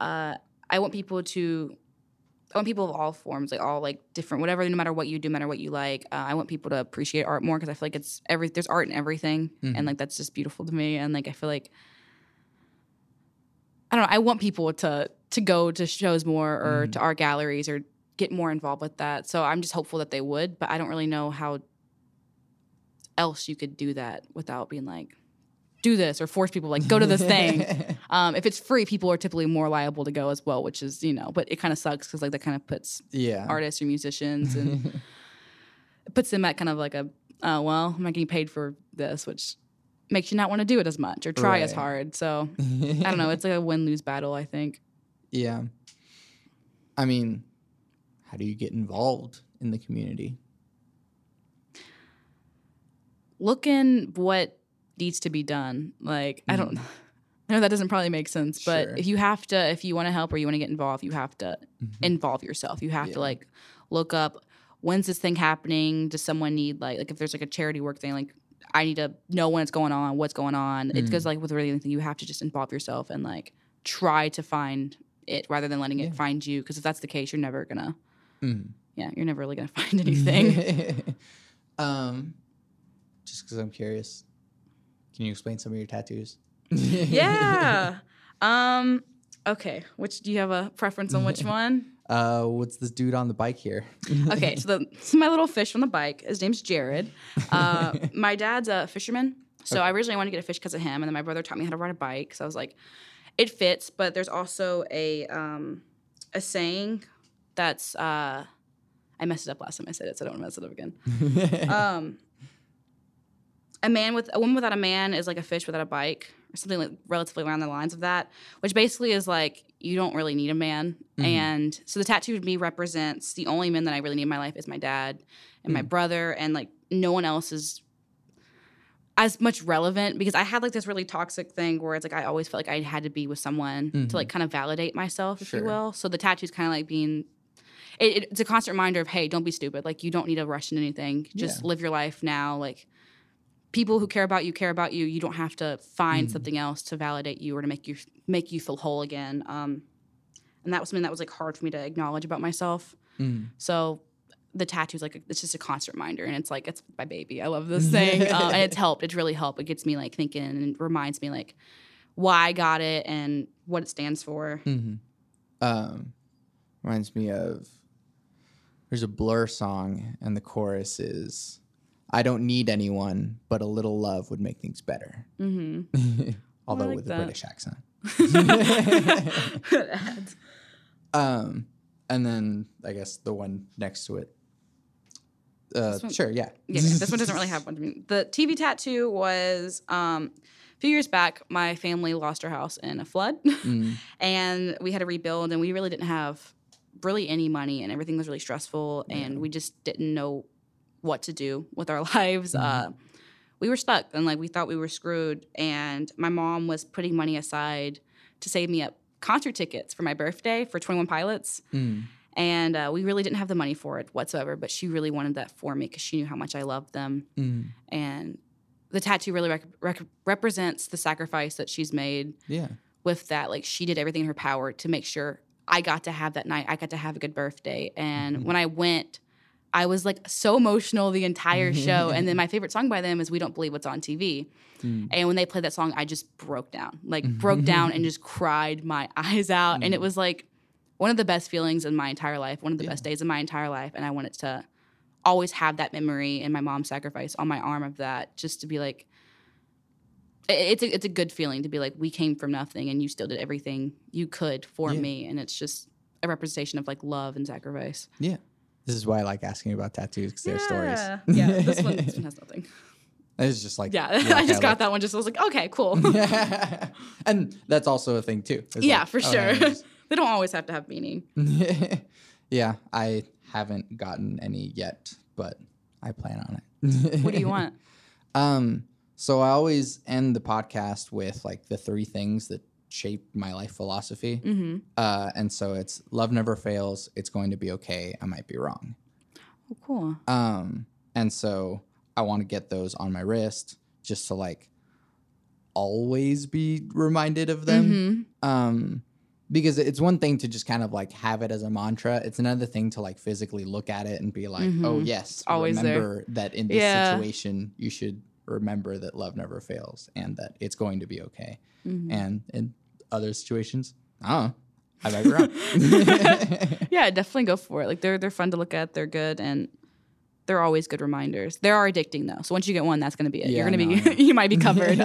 I want people of all forms, like, all, like, different, whatever, no matter what you do, no matter what you like. I want people to appreciate art more because I feel like there's art in everything. And, like, that's just beautiful to me. And, like, I feel like, I don't know, I want people to to go to shows more or to art galleries or get more involved with that. So I'm just hopeful that they would, but I don't really know how else you could do that without being like, do this or force people like go to this thing. If it's free, people are typically more liable to go as well, which is, you know, but it kind of sucks because like that kind of puts artists or musicians and it puts them at kind of like a, oh, well, I'm not getting paid for this, which makes you not want to do it as much or try as hard. So I don't know. It's like a win-lose battle, I think. Yeah. I mean, how do you get involved in the community? Looking what needs to be done. Like, I know that doesn't probably make sense, but if you want to help or you want to get involved, you have to involve yourself. You have to like look up, when's this thing happening? Does someone need like if there's like a charity work thing, like I need to know when it's going on, what's going on. It goes like with really anything, you have to just involve yourself and like try to find it rather than letting it find you. Because if that's the case, you're never gonna, you're never really gonna find anything. Just because I'm curious, can you explain some of your tattoos? Okay. Which do you have a preference on which one? What's this dude on the bike here? Okay, so this is my little fish on the bike. His name's Jared. My dad's a fisherman, so I originally wanted to get a fish because of him, and then my brother taught me how to ride a bike, so I was like, it fits, but there's also a saying that's, I messed it up last time I said it, so I don't want to mess it up again. A woman without a man is like a fish without a bike, or something like relatively around the lines of that, which basically is like, you don't really need a man. Mm-hmm. And so the tattoo of me represents the only men that I really need in my life is my dad and my brother. And like no one else is as much relevant because I had like this really toxic thing where it's like, I always felt like I had to be with someone to like kind of validate myself, if you will. So the tattoo's kind of like being, it's a constant reminder of, hey, don't be stupid. Like you don't need to rush into anything. Just live your life now. Like people who care about you. You don't have to find something else to validate you or to make you feel whole again. And that was something that was like hard for me to acknowledge about myself. So the tattoo's like it's just a constant reminder, and it's like it's my baby. I love this thing, and it's helped. It's really helped. It gets me like thinking and reminds me like why I got it and what it stands for. Mm-hmm. Reminds me of there's a Blur song, and the chorus is, I don't need anyone, but a little love would make things better. Mm-hmm. Although like with a British accent. And then I guess the one next to it. This one, sure, yeah. This one doesn't really have one. I mean, the TV tattoo was a few years back. My family lost her house in a flood, and we had to rebuild. And we really didn't have really any money, and everything was really stressful, and we just didn't know what to do with our lives. We were stuck and like we thought we were screwed, and my mom was putting money aside to save me up concert tickets for my birthday for 21 Pilots. And we really didn't have the money for it whatsoever, but she really wanted that for me because she knew how much I loved them. And the tattoo really represents the sacrifice that she's made with that. Like she did everything in her power to make sure I got to have that night. I got to have a good birthday. And when I went, I was like so emotional the entire show. And then my favorite song by them is We Don't Believe What's On TV. And when they played that song, I just broke down and just cried my eyes out. And it was like one of the best feelings in my entire life, one of the best days of my entire life. And I wanted to always have that memory and my mom's sacrifice on my arm of that, just to be like, it's a good feeling to be like, we came from nothing and you still did everything you could for me. And it's just a representation of like love and sacrifice. Yeah. This is why I like asking about tattoos, because they're stories. Yeah, this one has nothing. It's just like... Yeah, I just got that one. Just I was like, okay, cool. And that's also a thing, too. It's for sure. They don't always have to have meaning. Yeah, I haven't gotten any yet, but I plan on it. What do you want? So I always end the podcast with like the three things that shaped my life philosophy. And so it's love never fails. It's going to be okay. I might be wrong. Oh, cool. And so I want to get those on my wrist just to like always be reminded of them. Because it's one thing to just kind of like have it as a mantra. It's another thing to like physically look at it and be like, oh yes, always remember that in this situation you should remember that love never fails and that it's going to be okay. And in other situations, I might be wrong. Yeah, definitely go for it. Like they're fun to look at. They're good, and they're always good reminders. They are addicting though, so once you get one, that's going to be it. Yeah, you might be covered.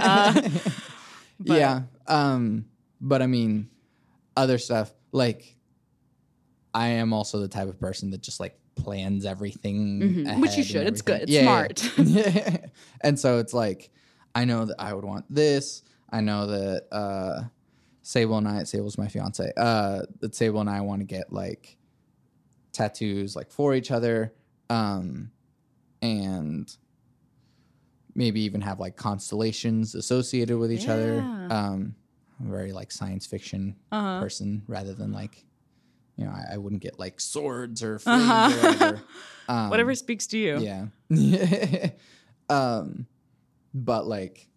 Yeah, but I mean, other stuff like I am also the type of person that just like plans everything, mm-hmm. which you should. It's good. It's smart. Yeah. And so it's like I know that I would want this. I know that Sable and I, Sable's my fiance, that Sable and I want to get like tattoos like for each other, and maybe even have like constellations associated with each other. I'm a very like science fiction person rather than like, you know, I wouldn't get like swords or flames or whatever. Whatever speaks to you. Yeah. But like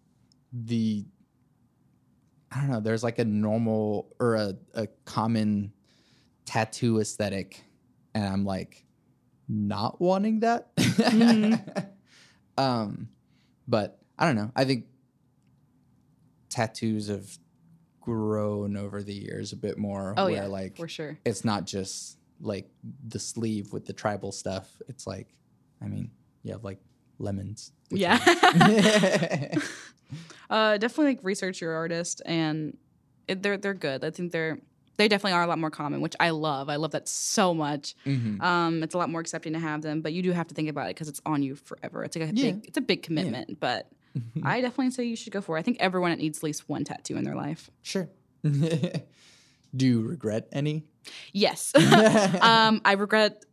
I don't know, there's like a normal or a common tattoo aesthetic, and I'm like not wanting that. Mm-hmm. But I don't know. I think tattoos have grown over the years a bit more. Oh, where, yeah, like, for sure. It's not just like the sleeve with the tribal stuff. It's like, I mean, you have like lemons. Yeah. Definitely like research your artist, and they're good. I think they definitely are a lot more common, which I love. I love that so much. Mm-hmm. It's a lot more accepting to have them, but you do have to think about it because it's on you forever. It's like it's a big commitment, but I definitely say you should go for it. I think everyone needs at least one tattoo in their life. Sure. Do you regret any? Yes. I regret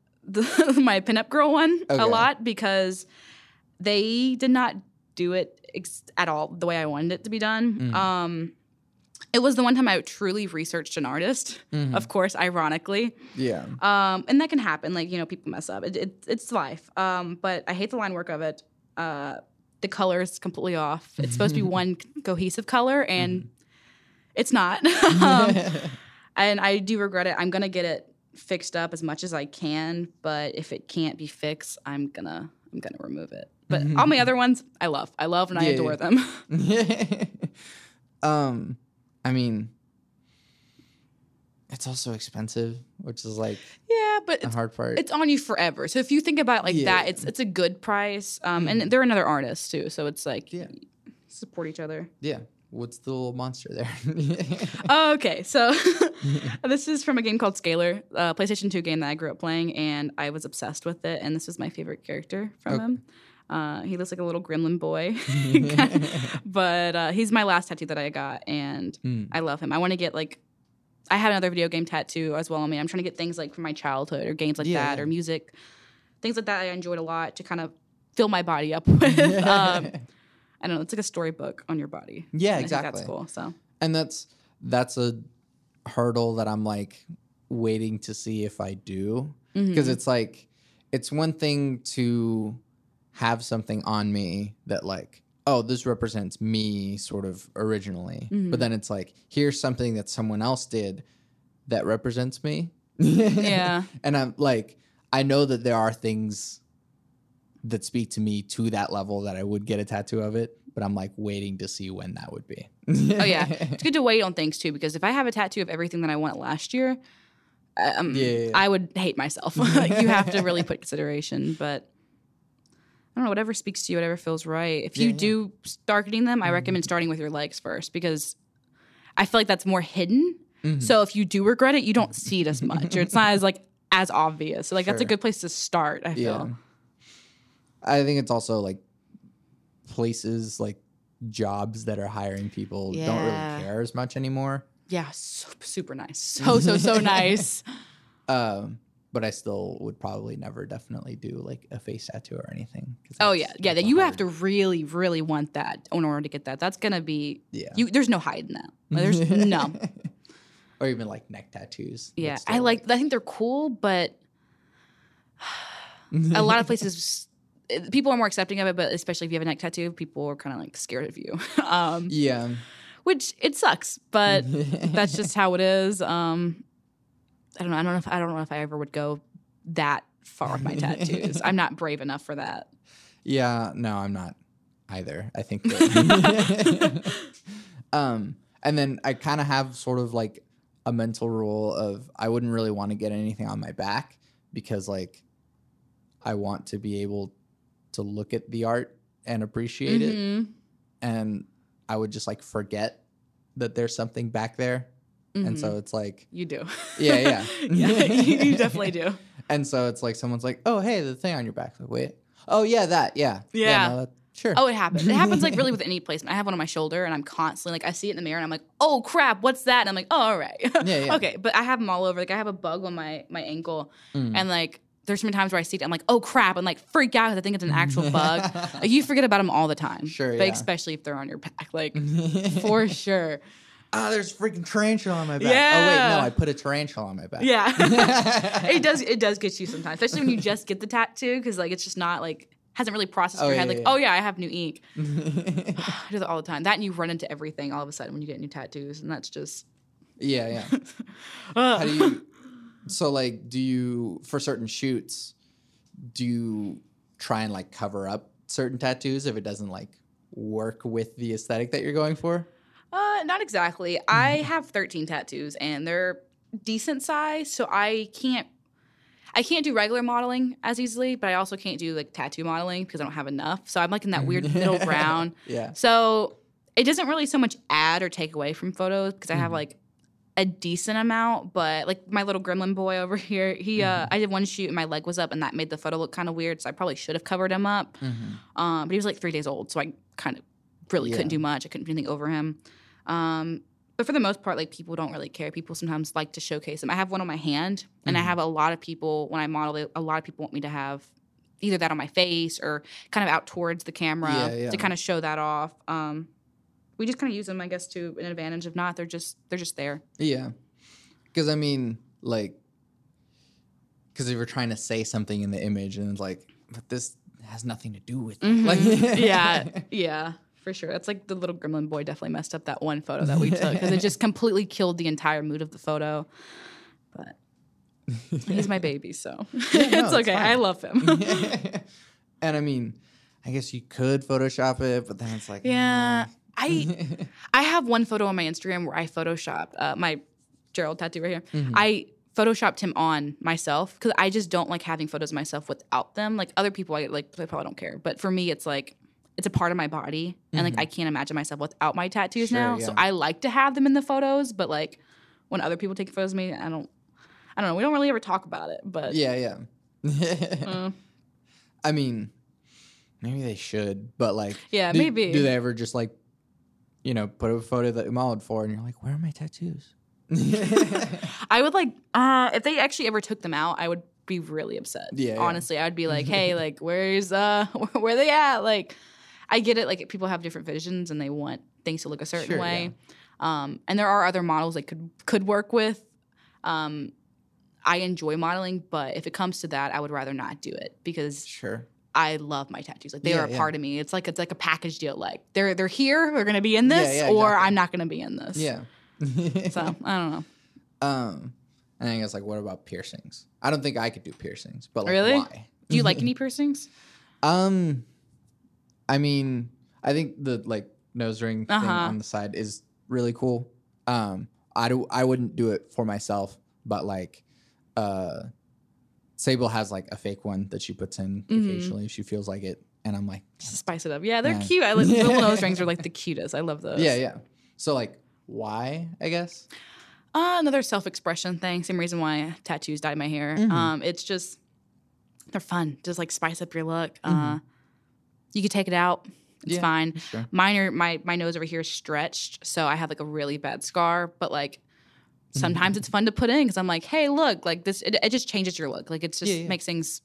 my pinup girl one a lot because they did not do it at all the way I wanted it to be done. Mm-hmm. It was the one time I truly researched an artist, mm-hmm. of course, ironically. Yeah. And that can happen. Like, you know, people mess up. It's life. But I hate the line work of it. The color is completely off. It's supposed to be one cohesive color, and it's not. And I do regret it. I'm going to get it fixed up as much as I can, but if it can't be fixed, I'm gonna remove it. But all my other ones, I love and I adore them. I mean, it's also expensive, which is like but the hard part. It's on you forever. So if you think about it like that, it's a good price. And they're another artist too, so it's like support each other. Yeah. What's the little monster there? Okay, so this is from a game called Scaler, a PlayStation 2 game that I grew up playing, and I was obsessed with it, and this was my favorite character from him. He looks like a little gremlin boy. But he's my last tattoo that I got, and I love him. I want to get, like, I have another video game tattoo as well on me. I'm trying to get things, like, from my childhood or games like that or music, things like that I enjoyed a lot to kind of fill my body up with. I don't know. It's like a storybook on your body. Yeah, exactly. I think that's cool. So, and that's a hurdle that I'm like waiting to see if I do, because it's like it's one thing to have something on me that like, oh, this represents me sort of originally, but then it's like here's something that someone else did that represents me. Yeah, and I'm like, I know that there are things that speak to me to that level that I would get a tattoo of it, but I'm like waiting to see when that would be. Oh yeah, it's good to wait on things too, because if I have a tattoo of everything that I want last year, I would hate myself. Like, you have to really put consideration, but I don't know, whatever speaks to you, whatever feels right. If you do start getting them, I recommend starting with your legs first, because I feel like that's more hidden. So if you do regret it, you don't see it as much, or it's not as like as obvious. So like that's a good place to start, I feel. Yeah. I think it's also like places, like jobs that are hiring people don't really care as much anymore. Yeah, super nice. So nice. But I still would probably never definitely do like a face tattoo or anything. Oh, yeah. Yeah, that you have to really, really want that in order to get that. That's going to be, there's no hiding that. Like, there's no. Or even like neck tattoos. Yeah, I think they're cool, but a lot of places, people are more accepting of it, but especially if you have a neck tattoo, people are kind of like scared of you. Which it sucks, but that's just how it is. I don't know if I ever would go that far with my tattoos. I'm not brave enough for that. Yeah, no, I'm not either. I think. And then I kind of have sort of like a mental rule of I wouldn't really want to get anything on my back because like I want to be able to look at the art and appreciate it. And I would just like forget that there's something back there. And so it's like, you do. Yeah. You definitely do. And so it's like, someone's like, oh, hey, the thing on your back. Like, wait. Oh yeah. That. Yeah. Yeah. No, that, sure. Oh, it happens. It happens like really with any placement. I have one on my shoulder and I'm constantly like, I see it in the mirror and I'm like, oh crap, what's that? And I'm like, oh, all right. Yeah. Okay. But I have them all over. Like I have a bug on my ankle and like, there's been times where I see it, I'm like, oh crap, and like freak out because I think it's an actual bug. Like, you forget about them all the time. Sure, but especially if they're on your back, like for sure. Oh, there's a freaking tarantula on my back. Yeah. Oh wait, no, I put a tarantula on my back. Yeah, it does get you sometimes, especially when you just get the tattoo because like it's just not like hasn't really processed your head. Yeah, like I have new ink. I do that all the time. That and you run into everything all of a sudden when you get new tattoos, and that's just yeah. How do you? So, like, do you, for certain shoots, do you try and, like, cover up certain tattoos if it doesn't, like, work with the aesthetic that you're going for? Not exactly. Mm-hmm. I have 13 tattoos, and they're decent size, so I can't do regular modeling as easily, but I also can't do, like, tattoo modeling because I don't have enough. So I'm, like, in that weird middle ground. Yeah. So it doesn't really so much add or take away from photos because I have, like, a decent amount, but like my little gremlin boy over here, he I did one shoot and my leg was up and that made the photo look kind of weird, so I probably should have covered him up. But he was like 3 days old, so I kind of really couldn't do much. I couldn't do anything over him. But for the most part, like people don't really care. People sometimes like to showcase them. I have one on my hand and I have a lot of people when I model it, a lot of people want me to have either that on my face or kind of out towards the camera to kind of show that off. We just kind of use them, I guess, to an advantage. If not, they're just there. Yeah. Because, I mean, like, because if you're trying to say something in the image and it's like, but this has nothing to do with it. Like, yeah, for sure. That's like the little gremlin boy definitely messed up that one photo that we took because it just completely killed the entire mood of the photo. But he's my baby, so it's okay. Fine. I love him. And, I mean, I guess you could Photoshop it, but then it's like, yeah. Oh. I have one photo on my Instagram where I photoshopped my Gerald tattoo right here. I photoshopped him on myself because I just don't like having photos of myself without them. Like other people, I like they probably don't care, but for me, it's like it's a part of my body, and like I can't imagine myself without my tattoos now. Yeah. So I like to have them in the photos, but like when other people take photos of me, I don't know. We don't really ever talk about it, but I mean, maybe they should, but like maybe do they ever just like. You know, put a photo that you modeled for, and you're like, where are my tattoos? I would like, if they actually ever took them out, I would be really upset. Yeah, honestly, I would be like, hey, like, where are they at? Like, I get it. Like, people have different visions, and they want things to look a certain way. Yeah. And there are other models I could work with. I enjoy modeling, but if it comes to that, I would rather not do it because I love my tattoos. Like they are a part of me. It's like a package deal. Like they're here. They're gonna be in this, or I'm not gonna be in this. Yeah. So I don't know. And I guess like, what about piercings? I don't think I could do piercings. But like, really, why? Do you like any piercings? I mean, I think the like nose ring thing on the side is really cool. I wouldn't do it for myself, but like, Sable has, like, a fake one that she puts in occasionally if she feels like it. And I'm like... Just spice it up. Yeah, they're cute. I like the little nose rings are, like, the cutest. I love those. Yeah. So, like, why, I guess? Another self-expression thing. Same reason why tattoos dye my hair. It's just... They're fun. Just, like, spice up your look. You could take it out. It's fine. Sure. My nose over here is stretched, so I have, like, a really bad scar. But, like... Sometimes it's fun to put in because I'm like, hey, look, like this, it just changes your look. Like it's just makes things,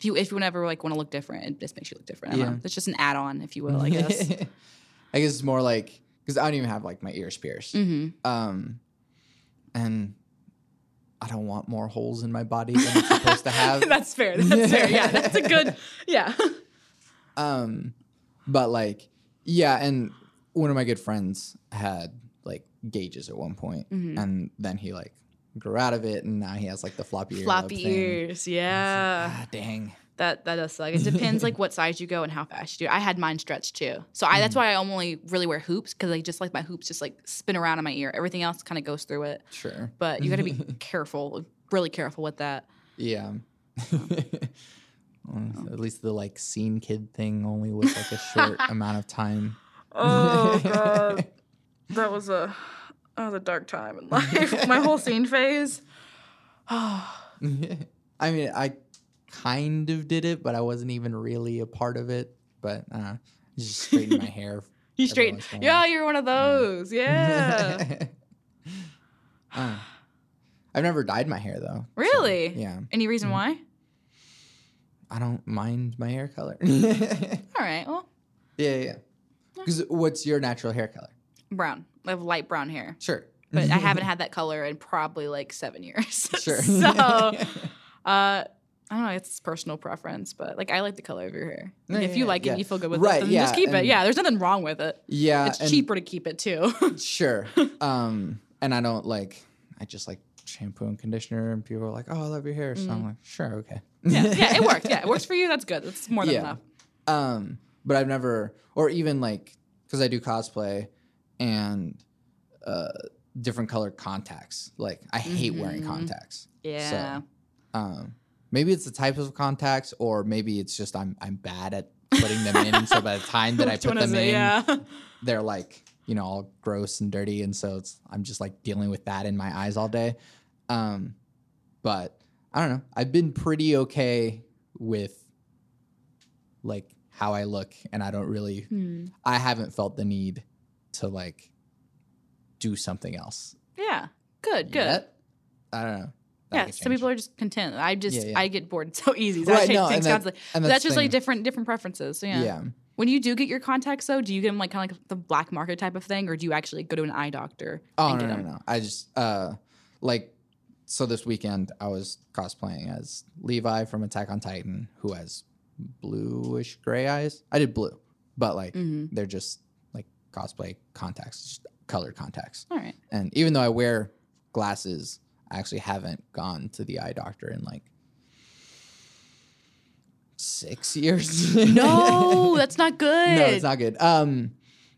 if you never like want to look different, it just makes you look different. I don't know. It's just an add-on, if you will, I guess. I guess it's more like, because I don't even have like my ears pierced. And I don't want more holes in my body than I'm supposed to have. That's fair. Yeah, that's a good, but like, and one of my good friends had, like gauges at one point, and then he like grew out of it, and now he has like the floppy ears. Like, ah, dang. That does suck. It depends like what size you go and how fast you do. I had mine stretched too, so that's why I only really wear hoops, because I just like my hoops just like spin around in my ear. Everything else kind of goes through it. Sure, but you got to be careful, really careful with that. Yeah. At least the like scene kid thing only was like a short amount of time. Oh god, that was a dark time in life. My whole scene phase. I mean, I kind of did it, but I wasn't even really a part of it. But I just straightened my hair. You straightened? Yeah, you're one of those. Yeah. I've never dyed my hair though. Really? So, yeah. Any reason why? I don't mind my hair color. All right. Well. Yeah. Because what's your natural hair color? Brown. I have light brown hair. Sure. But I haven't had that color in probably like 7 years. Sure. So, I don't know. It's personal preference, but like I like the color of your hair. Like, if you like it, you feel good with it, then just keep it. Yeah, there's nothing wrong with it. Yeah, it's cheaper to keep it too. Sure. And I don't like. I just like shampoo and conditioner, and people are like, "Oh, I love your hair." So I'm like, "Sure, okay." Yeah, it worked. Yeah, it works for you. That's good. That's more than enough. But I've never, or even like, because I do cosplay and different colored contacts. Like I hate wearing contacts. Yeah. So, maybe it's the type of contacts, or maybe it's just I'm bad at putting them in. So by the time that I put them in, they're like, you know, all gross and dirty, and so I'm just like dealing with that in my eyes all day. But I don't know. I've been pretty okay with like how I look, and I don't really. I haven't felt the need to like do something else. Yeah. Good. I don't know. Yeah, some people are just content. I just I get bored so easy. So I change things constantly. That's just like different preferences. So yeah. When you do get your contacts though, do you get them like kind of like the black market type of thing, or do you actually go to an eye doctor? Oh no, no. I just like, so this weekend I was cosplaying as Levi from Attack on Titan, who has bluish gray eyes. I did blue, but like they're just like cosplay contacts, just colored contacts. All right. And even though I wear glasses, I actually haven't gone to the eye doctor in like 6 years. No, that's not good. No, it's not good.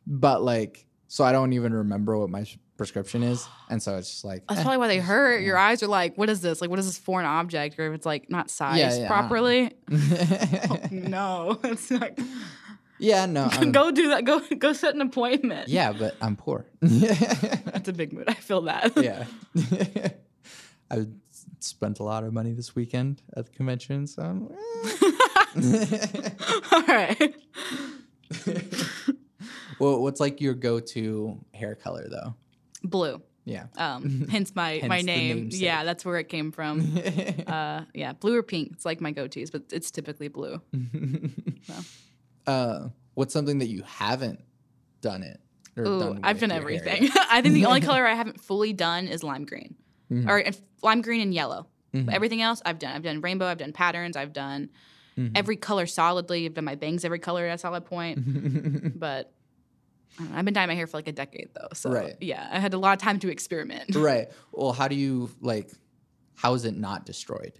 But like, so I don't even remember what my prescription is. And so it's just like. That's probably why they hurt. Your eyes are like, what is this? Like, what is this foreign object? Or if it's like not sized properly. Oh, no, it's not. Yeah, no. Go do that. Go set an appointment. Yeah, but I'm poor. That's a big mood. I feel that. Yeah. I spent a lot of money this weekend at the convention, so I'm all right. Well, what's like your go-to hair color though? Blue. Yeah. Hence my name. Yeah, that's where it came from. Yeah, blue or pink. It's like my go-tos, but it's typically blue. So. What's something that you haven't done it? Ooh, I've done everything. I think the only color I haven't fully done is lime green. Or lime green and yellow. Everything else I've done. I've done rainbow. I've done patterns. I've done every color solidly. I've done my bangs every color at a solid point. But I don't know, I've been dyeing my hair for like a decade though. So yeah, I had a lot of time to experiment. Right. Well, how do you like? How is it not destroyed?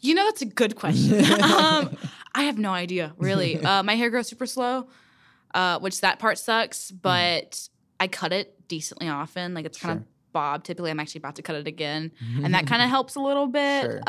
You know, that's a good question. I have no idea really. My hair grows super slow, which that part sucks. But I cut it decently often. Like it's kind of bob. Typically, I'm actually about to cut it again, and that kind of helps a little bit. Sure.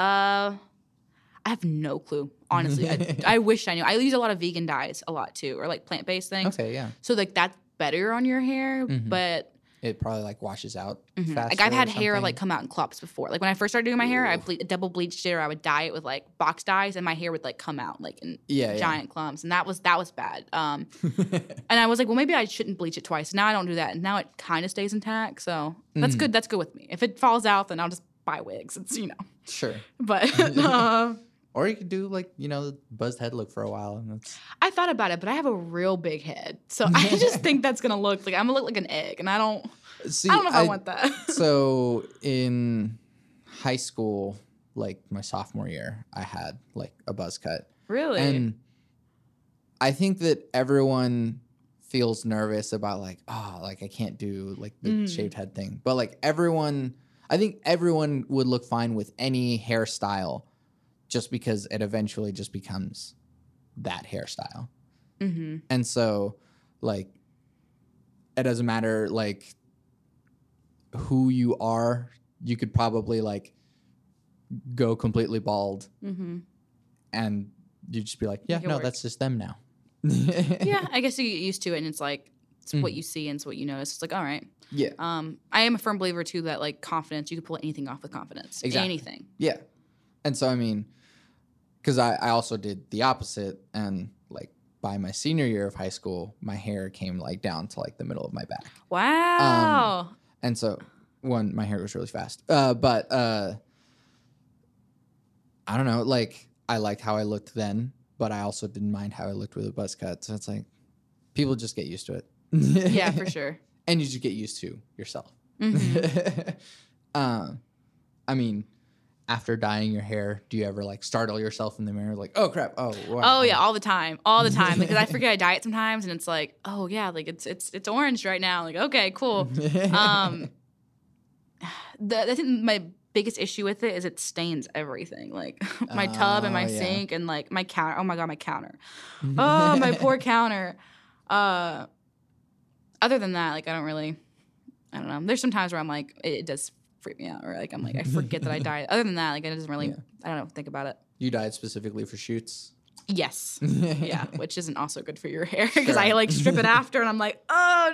I have no clue, honestly. I wish I knew. I use a lot of vegan dyes, a lot too, or like plant-based things. Okay, yeah. So like that's better on your hair, but it probably like washes out faster. Like I've had hair like come out in clumps before. Like when I first started doing my hair, I double bleached it, or I would dye it with like box dyes, and my hair would like come out like in giant clumps, and that was bad. And I was like, well, maybe I shouldn't bleach it twice. Now I don't do that, and now it kind of stays intact. So that's good. That's good with me. If it falls out, then I'll just buy wigs. It's sure, but. Or you could do like, you know, the buzzed head look for a while. And that's... I thought about it, but I have a real big head. So I just think that's going to look like, I'm going to look like an egg. And I don't know if I want that. So in high school, like my sophomore year, I had like a buzz cut. Really? And I think that everyone feels nervous about like, like I can't do like the shaved head thing. But like I think everyone would look fine with any hairstyle. just because it eventually just becomes that hairstyle. Mm-hmm. And so, like, it doesn't matter, like, who you are. You could probably, like, go completely bald. Mm-hmm. And you'd just be like, yeah, no, that's just them now. Yeah, I guess you get used to it, and it's like, it's what you see and it's what you notice. It's like, all right. Yeah. I am a firm believer, too, that, like, confidence, you can pull anything off with confidence. Exactly. Anything. Yeah. And so, I mean, because I also did the opposite, and, like, by my senior year of high school, my hair came, like, down to, like, the middle of my back. Wow. And so, one, my hair was really fast. But I don't know. Like, I liked how I looked then, but I also didn't mind how I looked with a buzz cut. So it's like, people just get used to it. Yeah, for sure. And you just get used to yourself. Mm-hmm. I mean, after dyeing your hair, do you ever, like, startle yourself in the mirror? Like, oh, crap. Oh, wow. Oh, yeah, all the time. All the time. Because I forget I dye it sometimes, and it's like, oh, yeah, like, it's orange right now. Like, okay, cool. I think my biggest issue with it is it stains everything. Like, my tub and my sink and, like, my counter. Oh, my God, my counter. Oh, my poor counter. Other than that, like, I don't know. There's some times where I'm like, it does freak me out, or like, I'm like, I forget that I died. Other than that, like, it doesn't really, I don't know, think about it. You died specifically for shoots? Yes. Yeah, which isn't also good for your hair, because I, like, strip it after, and I'm like, oh,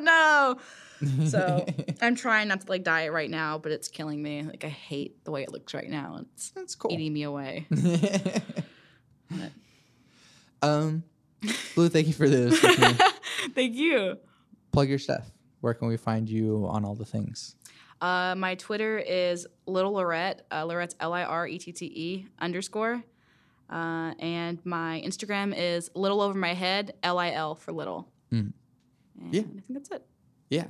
no. So I'm trying not to, like, dye it right now, but it's killing me. Like, I hate the way it looks right now. It's That's cool. eating me away. Blue, thank you for this. Thank you. Plug your stuff. Where can we find you on all the things? My Twitter is Little Lorette. Lorette's LIRETTE_. And my Instagram is Little Over My Head, LIL for little. Mm. And yeah. I think that's it. Yeah.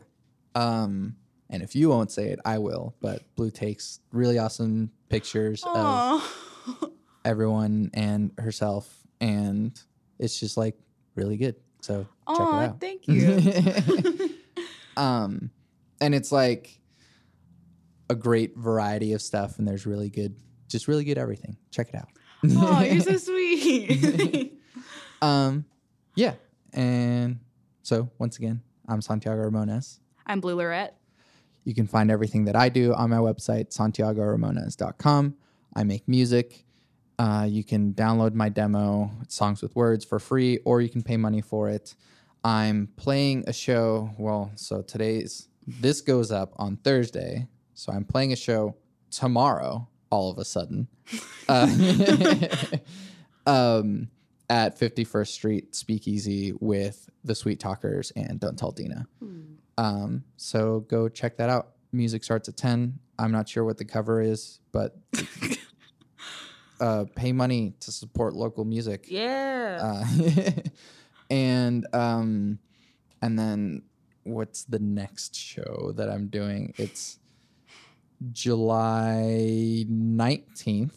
And if you won't say it, I will. But Blue takes really awesome pictures of everyone and herself. And it's just, like, really good. So check it out. Thank you. And it's, like, a great variety of stuff, and there's really good, just really good everything. Check it out. Oh, you're so sweet. Yeah. And so, once again, I'm Santiago Ramones. I'm Blue Lorette. You can find everything that I do on my website, SantiagoRamones.com. I make music. You can download my demo, Songs with Words, for free, or you can pay money for it. I'm playing a show. Well, so this goes up on Thursday. So I'm playing a show tomorrow, all of a sudden, at 51st Street Speakeasy with the Sweet Talkers and Don't Tell Dina. So go check that out. Music starts at 10. I'm not sure what the cover is, but... pay money to support local music. Yeah. And then what's the next show that I'm doing? It's July 19th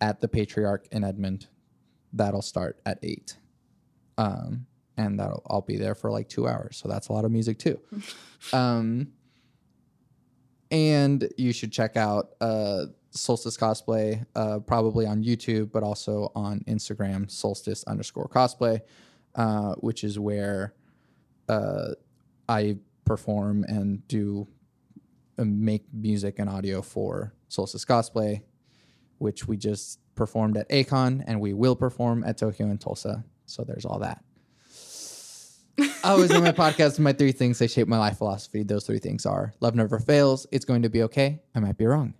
at the Patriarch in Edmond. That'll start at 8. And I'll be there for like 2 hours. So that's a lot of music too. And you should check out, Solstice Cosplay, probably on YouTube, but also on Instagram, Solstice_Cosplay, which is where I perform and do make music and audio for Solstice Cosplay, which we just performed at Acon, and we will perform at Tokyo and Tulsa. So there's all that. Always on my podcast, my 3 things that shape my life philosophy. Those 3 things are: love never fails, it's going to be okay, I might be wrong.